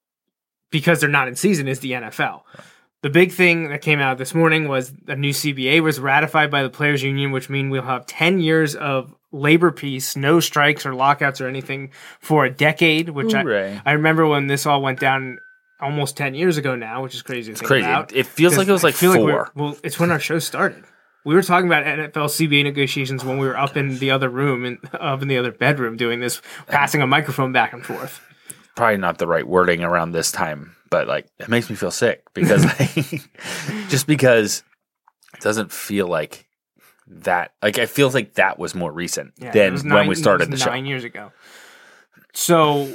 because they're not in season, is the N F L. Right. The big thing that came out this morning was a new C B A was ratified by the Players Union, which means we'll have ten years of labor peace, no strikes or lockouts or anything for a decade, which I, I remember when this all went down almost ten years ago now, which is crazy to it's think crazy. about. It feels like it was like four. Like well, it's when our show started. We were talking about N F L C B A negotiations when we were up in the other room, and up in the other bedroom doing this, passing a microphone back and forth. Probably not the right wording around this time, but like it makes me feel sick because like, just because it doesn't feel like that. Like I feel like that was more recent yeah, than nine, when we started the show. Nine years ago. So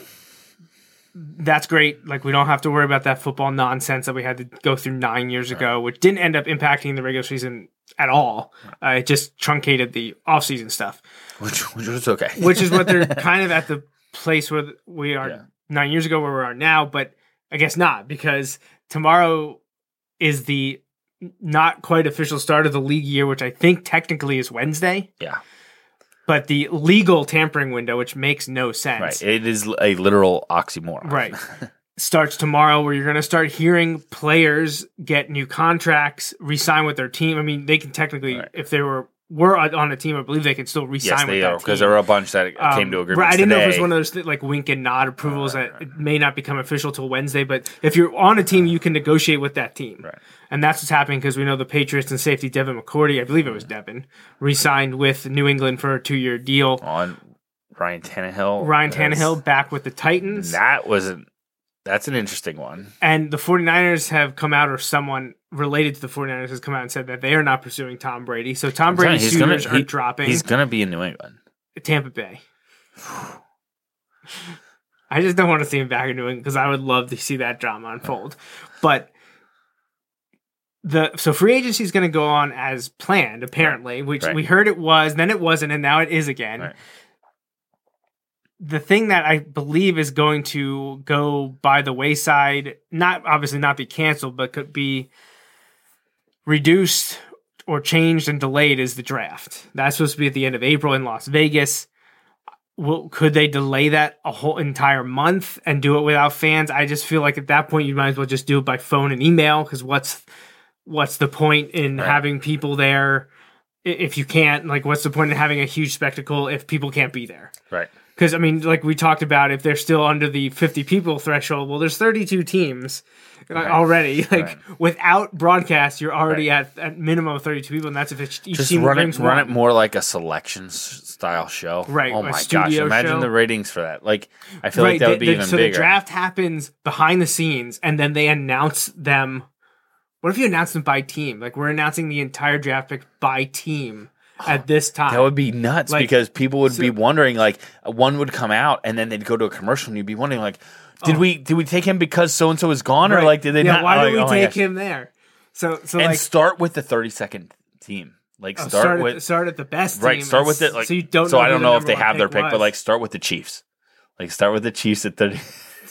that's great. Like we don't have to worry about that football nonsense that we had to go through nine years right. ago, which didn't end up impacting the regular season at all. Right. Uh, it just truncated the off-season stuff, which, which was okay. Which is what they're kind of at the place where we are yeah. nine years ago, where we are now. But I guess not, because tomorrow is the not quite official start of the league year, which I think technically is Wednesday. Yeah. But the legal tampering window, which makes no sense. Right. It is a literal oxymoron. Right. Starts tomorrow, where you're going to start hearing players get new contracts, re-sign with their team. I mean, they can technically, right. if they were were on a team, I believe they can still re-sign yes, with their team. Yes, they are, because there were a bunch that um, came to agreements today. I didn't today. know if it was one of those like wink and nod approvals right, that right, right. It may not become official till Wednesday, but if you're on a team, you can negotiate with that team. Right. And that's what's happening, because we know the Patriots and safety Devin McCourty, I believe it was Devin, re-signed with New England for a two-year deal. On Ryan Tannehill. Ryan Tannehill back with the Titans. That wasn't. That's an interesting one. And the 49ers have come out, or someone related to the 49ers has come out and said that they are not pursuing Tom Brady. So Tom Brady's suitors are he, dropping. He's going to be in New England. Tampa Bay. I just don't want to see him back in New England, because I would love to see that drama unfold. But the so free agency is going to go on as planned, apparently, right. which right. we heard it was, then it wasn't, and now it is again. Right. The thing that I believe is going to go by the wayside, not obviously not be canceled, but could be reduced or changed and delayed, is the draft. That's supposed to be at the end of April in Las Vegas. Well, could they delay that a whole entire month and do it without fans? I just feel like at that point you might as well just do it by phone and email, because what's what's the point in right. having people there if you can't? Like, what's the point in having a huge spectacle if people can't be there? Right. Because, I mean, like we talked about, if they're still under the fifty people threshold, well, there's thirty-two teams right. already. Like, right. without broadcast, you're already right. at, at minimum thirty-two people, and that's if it's each Just team run it, run it more like a selection-style show. Right. Oh, my gosh. Imagine show. the ratings for that. Like, I feel right. like that would be the, even so bigger. So the draft happens behind the scenes, and then they announce them. What if you announce them by team? Like, we're announcing the entire draft pick by team. At this time, that would be nuts, like, because people would so, be wondering. Like, one would come out, and then they'd go to a commercial, and you'd be wondering, like, did oh. we did we take him because so and so is gone, right. or like did they yeah, not? Why did like, we oh take him there? So, so and like, start with the thirty-second team. Like, start, oh, start with at, start at the best. Right, team start with it. Like, so you don't. So know I don't know if they have pick their pick, was. but like start with the Chiefs. Like, start with the Chiefs at thirty.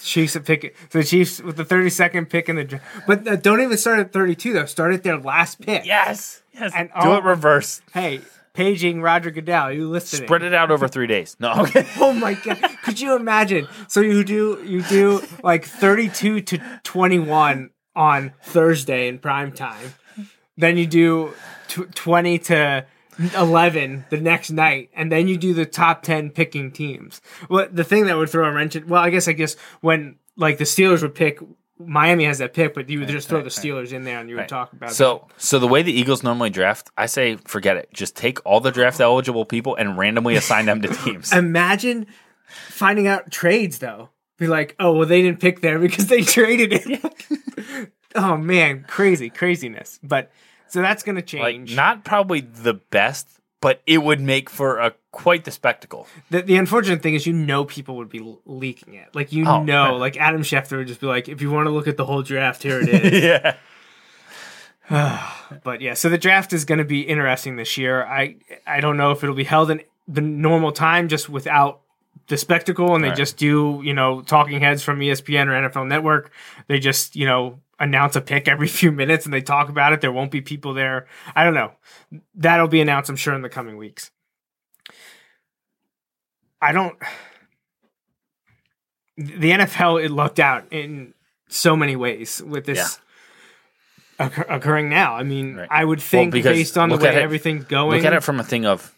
Chiefs at pick. So the Chiefs with the thirty-second pick in the draft. But uh, don't even start at thirty-two though. Start at their last pick. Yes. Yes. And do all, it reverse. Hey. Paging Roger Goodell, you listening? Spread it out over three days. No, okay. Oh my god, could you imagine? So you do you do like thirty-two to twenty-one on Thursday in prime time, then you do tw- twenty to eleven the next night, and then you do the top ten picking teams. Well, the thing that would throw a wrench in, well, I guess I guess when like the Steelers would pick. Miami has that pick, but you would right, just throw right, the Steelers right. in there and you would right. talk about so, that. So the way the Eagles normally draft, I say forget it. Just take all the draft-eligible people and randomly assign them to teams. Imagine finding out trades, though. Be like, oh, well, they didn't pick there because they traded it. Oh, man, crazy, craziness. But so that's going to change. Like, not probably the best, but it would make for a quite the spectacle. The, the unfortunate thing is, you know, people would be l- leaking it. Like, you oh, know, right. like Adam Schefter would just be like, if you want to look at the whole draft, here it is. yeah. But yeah, so the draft is going to be interesting this year. I I don't know if it'll be held in the normal time, just without the spectacle, and they right. just do, you know, talking heads from E S P N or N F L Network. They just, you know, announce a pick every few minutes and they talk about it. There won't be people there. I don't know. That'll be announced, I'm sure, in the coming weeks. I don't... The N F L, it lucked out in so many ways with this yeah. occur- occurring now. I mean, right. I would think well, based on the way it, everything's going... Look at it from a thing of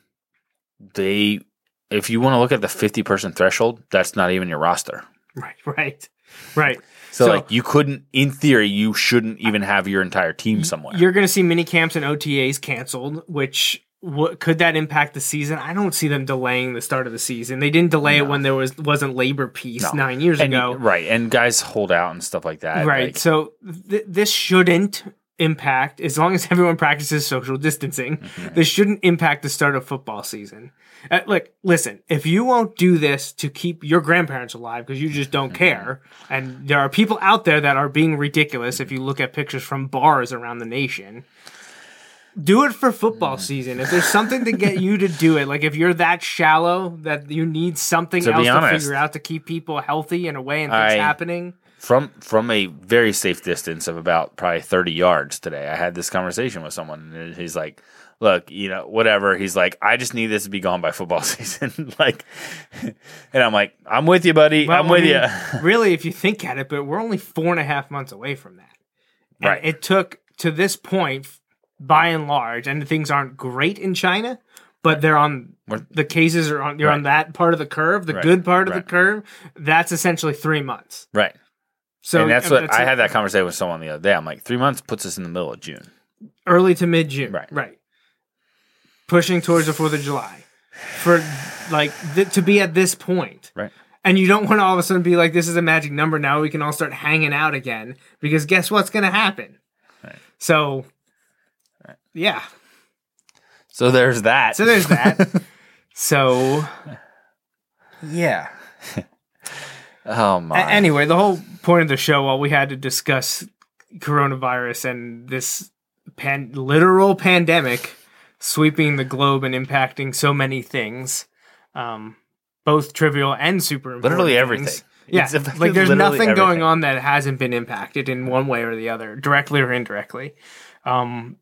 they... If you want to look at the fifty-person threshold, that's not even your roster. Right, right, right. So, so, like, you couldn't, in theory, you shouldn't even have your entire team somewhere. You're going to see minicamps and O T As canceled, which what, could that impact the season? I don't see them delaying the start of the season. They didn't delay no. it when there was, wasn't labor peace no. nine years and, ago. Right, and guys hold out and stuff like that. Right, like, so th- this shouldn't impact, as long as everyone practices social distancing, mm-hmm. this shouldn't impact the start of football season. Uh, look, listen, if you won't do this to keep your grandparents alive because you just don't mm-hmm. care, and there are people out there that are being ridiculous if you look at pictures from bars around the nation, do it for football mm. season. If there's something to get you to do it, like if you're that shallow that you need something to else honest, to figure out to keep people healthy and away and things I, happening. From from a very safe distance of about probably thirty yards today, I had this conversation with someone, and he's like, look, you know, whatever. He's like, I just need this to be gone by football season. Like, and I'm like, I'm with you, buddy. Well, I'm with I mean, you. Really, if you think at it, but we're only four and a half months away from that. And right. It took to this point, by and large, and things aren't great in China, but they're on we're, the cases are on. You're right. on that part of the curve, the right. good part right. of the curve. That's essentially three months. Right. So and that's what that's I it. had that conversation with someone the other day. I'm like, three months puts us in the middle of June, early to mid June. Right. Right. Pushing towards the fourth of July for like th- to be at this point. Right. And you don't want to all of a sudden be like, this is a magic number. Now we can all start hanging out again, because guess what's going to happen? Right. So, right. yeah. So there's that. So there's that. so, yeah. oh, my. A- anyway, the whole point of the show, while we had to discuss coronavirus and this pan- literal pandemic sweeping the globe and impacting so many things, um, both trivial and super important. Literally everything. Things. Yeah, it's like there's nothing everything. going on that hasn't been impacted in one way or the other, directly or indirectly. Um,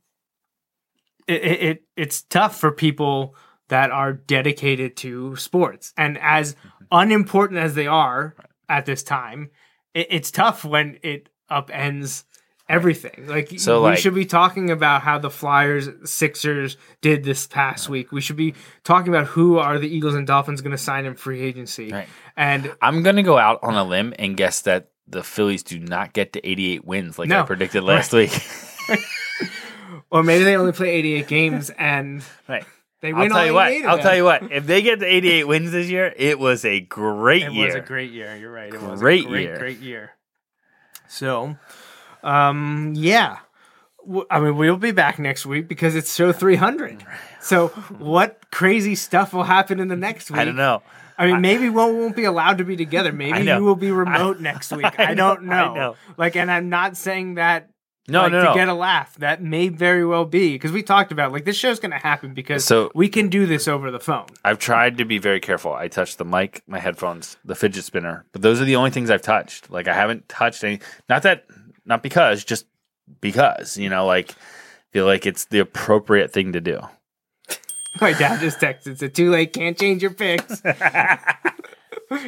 it, it it's tough for people that are dedicated to sports, and as unimportant as they are at this time, it, it's tough when it upends everything. Like, so, we like, should be talking about how the Flyers, Sixers did this past right. week. We should be talking about who are the Eagles and Dolphins going to sign in free agency. Right. And I'm going to go out on a limb and guess that the Phillies do not get to eighty-eight wins like no. I predicted last right. week. Or maybe they only play eighty-eight games and right. they win all eighty-eight. I'll tell you what. I'll tell you what. If they get to eighty-eight wins this year, it was a great it year. It was a great year. You're right. It great was a great, year. great year. So... Um. Yeah, I mean, we'll be back next week because it's show three hundred. So what crazy stuff will happen in the next week? I don't know. I mean, I, maybe we won't, won't be allowed to be together. Maybe you will be remote I, next week. I, I don't know. I know. Like, and I'm not saying that no, like, no, to no. get a laugh. That may very well be, because we talked about, like, this show's going to happen because so, we can do this over the phone. I've tried to be very careful. I touched the mic, my headphones, the fidget spinner. But those are the only things I've touched. Like, I haven't touched any. Not that... Not because, just because, you know, like, feel like it's the appropriate thing to do. My dad just texted, said, too late, can't change your picks.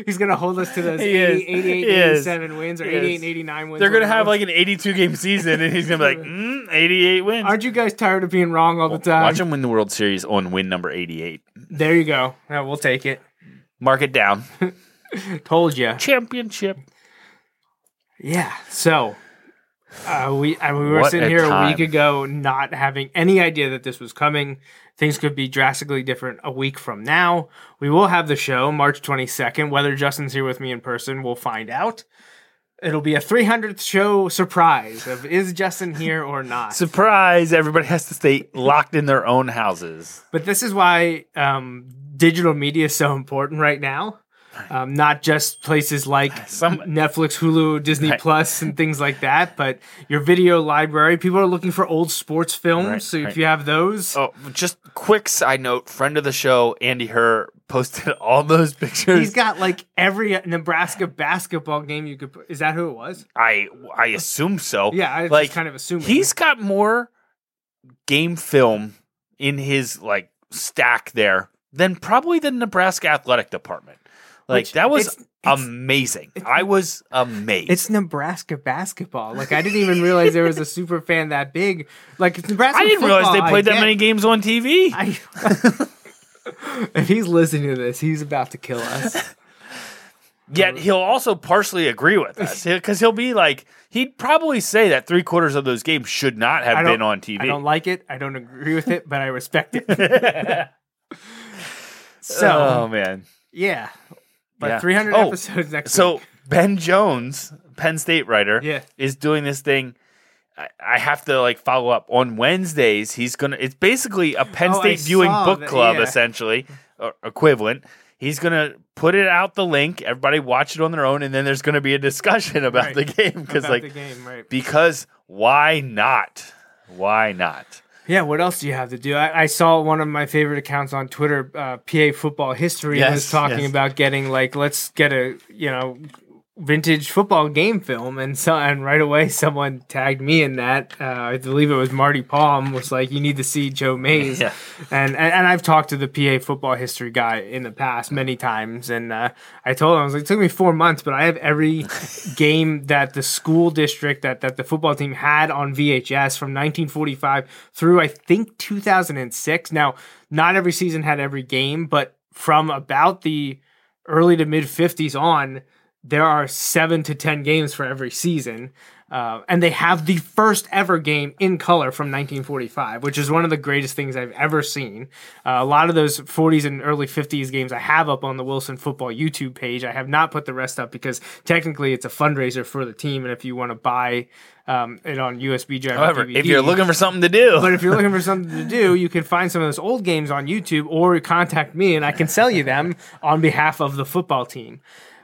He's going to hold us to those eighty, eighty-eight, eighty-seven wins or eighty-eight, eighty-nine wins. They're going to have like an eighty-two game season, and he's going to be like, mm, eighty-eight wins. Aren't you guys tired of being wrong all well, the time? Watch him win the World Series on win number eighty-eight. There you go. Yeah, we'll take it. Mark it down. Told you. Championship. Yeah, so uh, we I mean, we were what sitting here time. a week ago not having any idea that this was coming. Things could be drastically different a week from now. We will have the show March twenty-second. Whether Justin's here with me in person, we'll find out. It'll be a three hundredth show surprise of is Justin here or not. Surprise! Everybody has to stay locked in their own houses. But this is why um, digital media is so important right now. Um, not just places like Some, Netflix, Hulu, Disney right. Plus, and things like that, but your video library. People are looking for old sports films, right, so right. if you have those. Oh, just quick side note, friend of the show, Andy Herr, posted all those pictures. He's got like every Nebraska basketball game you could put. Is that who it was? I I assume so. Yeah, I like, just kind of assume. He's got more game film in his like stack there than probably the Nebraska athletic department. Like, which, that was it's, amazing. It's, I was amazed. It's Nebraska basketball. Like, I didn't even realize there was a super fan that big. Like, it's Nebraska I didn't football, realize they played I that get. many games on T V. I, if he's listening to this, he's about to kill us. Yet he'll also partially agree with us, because he'll be like, he'd probably say that three quarters of those games should not have been on T V. I don't like it. I don't agree with it, but I respect it. So, oh, man. Yeah. But yeah. three hundred oh, episodes next so week. So Ben Jones, Penn State writer, yeah. is doing this thing. I, I have to like follow up on Wednesdays. He's gonna. It's basically a Penn oh, State I viewing book that, club, yeah. essentially, or equivalent. He's gonna put it out the link. Everybody watch it on their own, and then there's gonna be a discussion about right. the game because like the game, right. because why not? Why not? Yeah, what else do you have to do? I, I saw one of my favorite accounts on Twitter, uh, P A Football History, yes, was talking yes. about getting, like, let's get a, you know, vintage football game film. And so, and right away someone tagged me in that. Uh, I believe it was Marty Palm was like, you need to see Joe Mays. Yeah. And, and and I've talked to the P A Football History guy in the past many times. And uh, I told him, I was like, it took me four months, but I have every game that the school district, that, that the football team had on V H S from nineteen forty-five through, I think, two thousand six. Now, not every season had every game, but from about the early to mid-fifties on, there are seven to ten games for every season. Uh, and they have the first ever game in color from nineteen forty-five, which is one of the greatest things I've ever seen. Uh, a lot of those forties and early fifties games I have up on the Wilson Football YouTube page. I have not put the rest up because technically it's a fundraiser for the team. And if you want to buy um, it on U S B drive, however, D V D, if you're looking for something to do, but if you're looking for something to do, you can find some of those old games on YouTube or contact me and I can sell you them on behalf of the football team.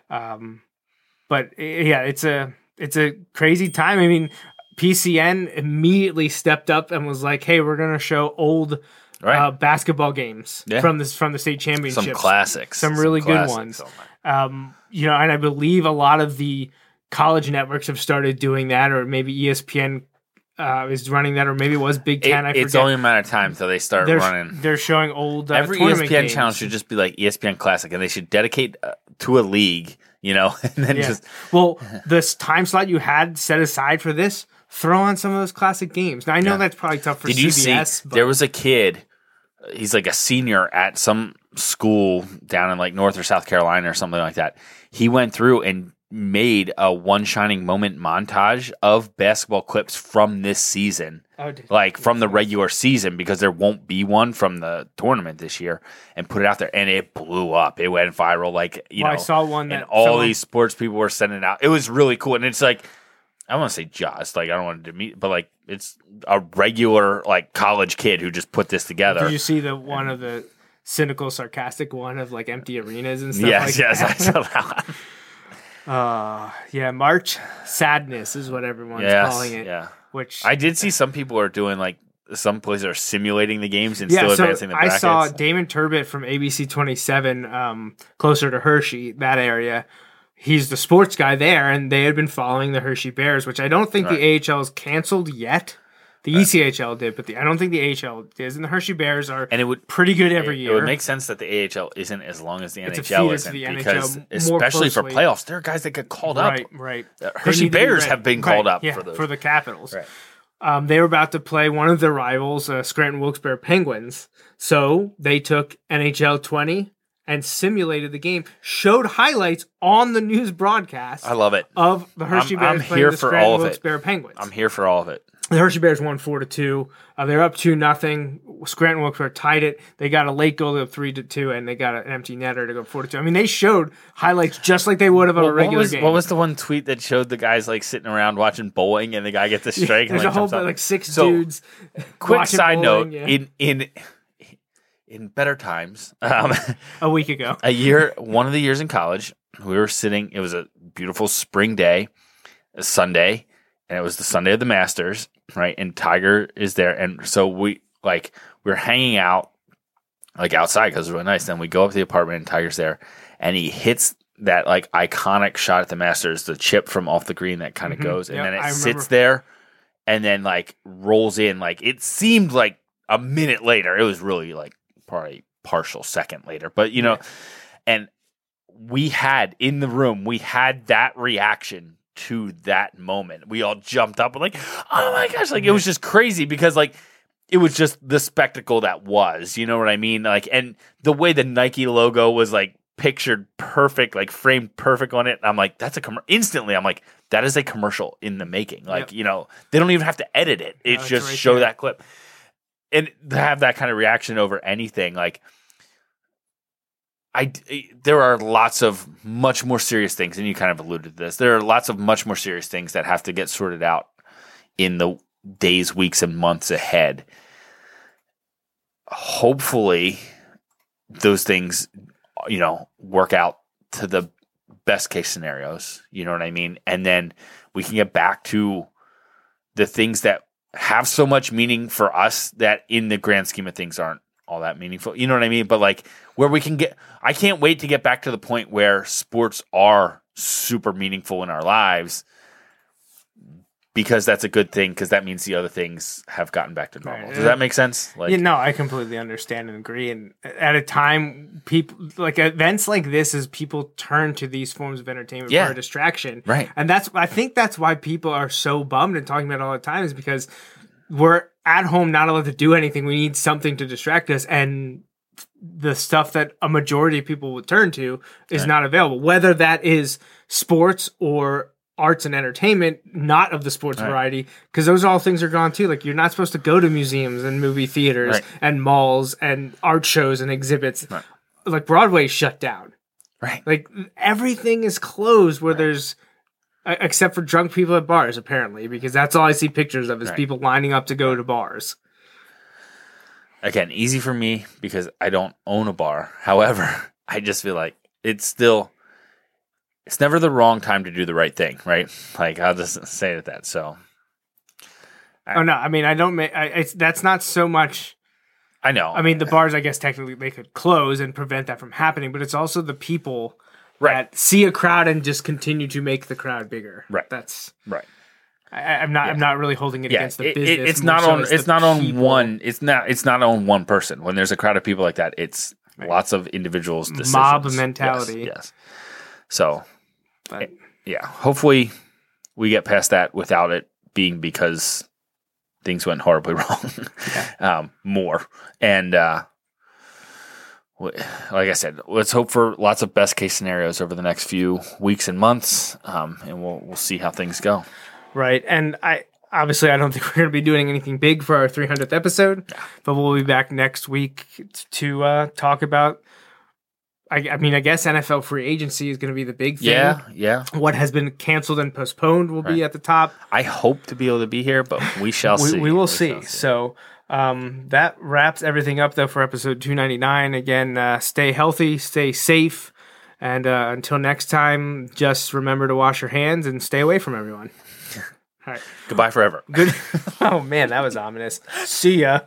Um, But yeah, it's a it's a crazy time. I mean, P C N immediately stepped up and was like, "Hey, we're gonna show old right. uh, basketball games yeah. from this from the state championships, some classics, some really some classics. good ones." Oh, um, you know, and I believe a lot of the college networks have started doing that, or maybe E S P N uh, is running that, or maybe it was Big Ten. It, I forget. It's only a matter of time till they start they're, running. They're showing old uh, every E S P N games. Channel should just be like E S P N Classic, and they should dedicate uh, to a league. You know, and then yeah. just well, this time slot you had set aside for this, throw on some of those classic games. Now I know yeah. that's probably tough for Did C B S. You see, but there was a kid, he's like a senior at some school down in like North or South Carolina or something like that. He went through and made a one shining moment montage of basketball clips from this season, oh, like from the regular season, because there won't be one from the tournament this year, and put it out there, and it blew up. It went viral. Like, you well, know, I saw one that and all someone... these sports people were sending out. It was really cool. And it's like, I want to say just like, I don't want to meet, but like, it's a regular like college kid who just put this together. Did you see the one and, of the cynical, sarcastic one of like empty arenas and stuff? Yes, like yes, that? I saw that one. Uh, yeah, March Sadness is what everyone's yes, calling it. Yeah. Which I did see some people are doing, like, some places are simulating the games and yeah, still so advancing the brackets. I saw Damon Turbit from A B C twenty-seven, um, closer to Hershey, that area. He's the sports guy there, and they had been following the Hershey Bears, which I don't think right. the A H L's canceled yet. The right. E C H L did, but the, I don't think the A H L is. And the Hershey Bears are and it would, pretty good every it, year. It would make sense that the A H L isn't as long as the it's N H L isn't. The because N H L especially for playoffs, there are guys that get called right, up. Right, right. Hershey Bears be have been called right, up yeah, for those. For the Capitals. Right. Um, they were about to play one of their rivals, uh, Scranton Wilkes-Barre Penguins. So they took N H L twenty and simulated the game, showed highlights on the news broadcast. I love it. Of the Hershey I'm, Bears I'm playing the Scranton Wilkes-Barre Penguins. I'm here for all of it. The Hershey Bears won four to two. Uh, they're up two nothing. Scranton Wilkes-Barre tied it. They got a late goal to go three to two, and they got an empty netter to go four to two. I mean, they showed highlights just like they would have well, on a regular what was, game. What was the one tweet that showed the guys like sitting around watching bowling, and the guy gets a strike? Yeah, there's and, like, a whole like six so, dudes. Quick side bowling, note: yeah. in in in better times. Um, a week ago. a year, one of the years in college, we were sitting, it was a beautiful spring day, a Sunday, and it was the Sunday of the Masters, right? And Tiger is there. And so we, like, we we're hanging out, like, outside because it was really nice. Then we go up to the apartment and Tiger's there, and he hits that, like, iconic shot at the Masters, the chip from off the green that kind of mm-hmm. goes. And yep, then it I sits remember. there and then, like, rolls in. Like, it seemed like a minute later. It was really, like, probably partial second later. But, you know, yeah. and we had, in the room, we had that reaction to that moment. We all jumped up and, like, oh, my gosh. Like, it was just crazy because, like, it was just the spectacle that was. You know what I mean? Like, and the way the Nike logo was, like, pictured perfect, like framed perfect on it. I'm like, that's a commercial. Instantly, I'm like, that is a commercial in the making. Like, yep. you know, they don't even have to edit it. It's no, just right show there. That clip. And to have that kind of reaction over anything, like, I, there are lots of much more serious things, and you kind of alluded to this. There are lots of much more serious things that have to get sorted out in the days, weeks, and months ahead. Hopefully, those things, you know, work out to the best case scenarios. You know what I mean? And then we can get back to the things that have so much meaning for us that in the grand scheme of things aren't all that meaningful. You know what I mean? But like where we can get, I can't wait to get back to the point where sports are super meaningful in our lives, because that's a good thing, because that means the other things have gotten back to normal. Right. Does that make sense? Like, yeah, no, I completely understand and agree. And at a time, people like events like this is people turn to these forms of entertainment yeah. for a distraction. Right. And that's I think that's why people are so bummed and talking about it all the time, is because we're at home not allowed to do anything. We need something to distract us. And the stuff that a majority of people would turn to is right. not available, whether that is sports or arts and entertainment, not of the sports right. variety, because those all things are gone too. Like, you're not supposed to go to museums and movie theaters right. and malls and art shows and exhibits. Right. Like, Broadway's shut down. Right. Like, everything is closed where right. there's, except for drunk people at bars, apparently, because that's all I see pictures of is right. people lining up to go to bars. Again, easy for me because I don't own a bar. However, I just feel like it's still... It's never the wrong time to do the right thing, right? Like, I'll just say it that. So, I, oh no, I mean, I don't make. I, it's that's not so much. I know. I mean, the bars, I guess, technically they could close and prevent that from happening, but it's also the people right. that see a crowd and just continue to make the crowd bigger. Right. That's right. I, I'm not. Yeah. I'm not really holding it yeah. against the it, business. It, it's not so on. It's not people. on one. It's not. It's not on one person. When there's a crowd of people like that, it's right. lots of individuals. Decisions. Mob mentality. Yes. yes. So. But. Yeah, hopefully we get past that without it being because things went horribly wrong yeah. um, more. And uh, like I said, let's hope for lots of best case scenarios over the next few weeks and months, um, and we'll we'll see how things go. Right, and I obviously I don't think we're going to be doing anything big for our three hundredth episode, but we'll be back next week to uh, talk about I, I mean, I guess N F L free agency is going to be the big thing. Yeah, yeah. What has been canceled and postponed will right. be at the top. I hope to be able to be here, but we shall we, see. We will we see. see. So um, that wraps everything up, though, for episode two ninety-nine. Again, uh, stay healthy, stay safe, and uh, until next time, just remember to wash your hands and stay away from everyone. All right. Goodbye forever. Good. Oh, man, that was ominous. See ya.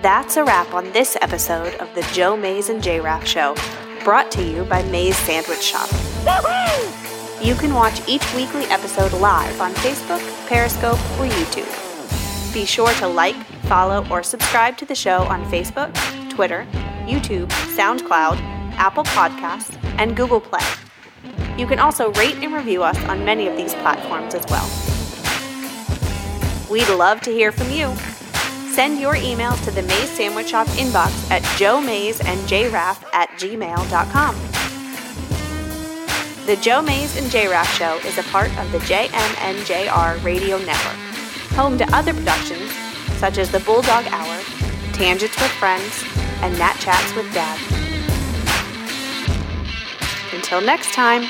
That's a wrap on this episode of the Joe Mays and J-Raff Show, brought to you by Mays Sandwich Shop. Woo-hoo! You can watch each weekly episode live on Facebook, Periscope, or YouTube. Be sure to like, follow, or subscribe to the show on Facebook, Twitter, YouTube, SoundCloud, Apple Podcasts, and Google Play. You can also rate and review us on many of these platforms as well. We'd love to hear from you. Send your email to the Mays Sandwich Shop inbox at joe mays and j raff at gmail dot com. The Joe Mays and J-Raff Show is a part of the J M N J R Radio Network, home to other productions such as The Bulldog Hour, Tangents with Friends, and Nat Chats with Dad. Until next time.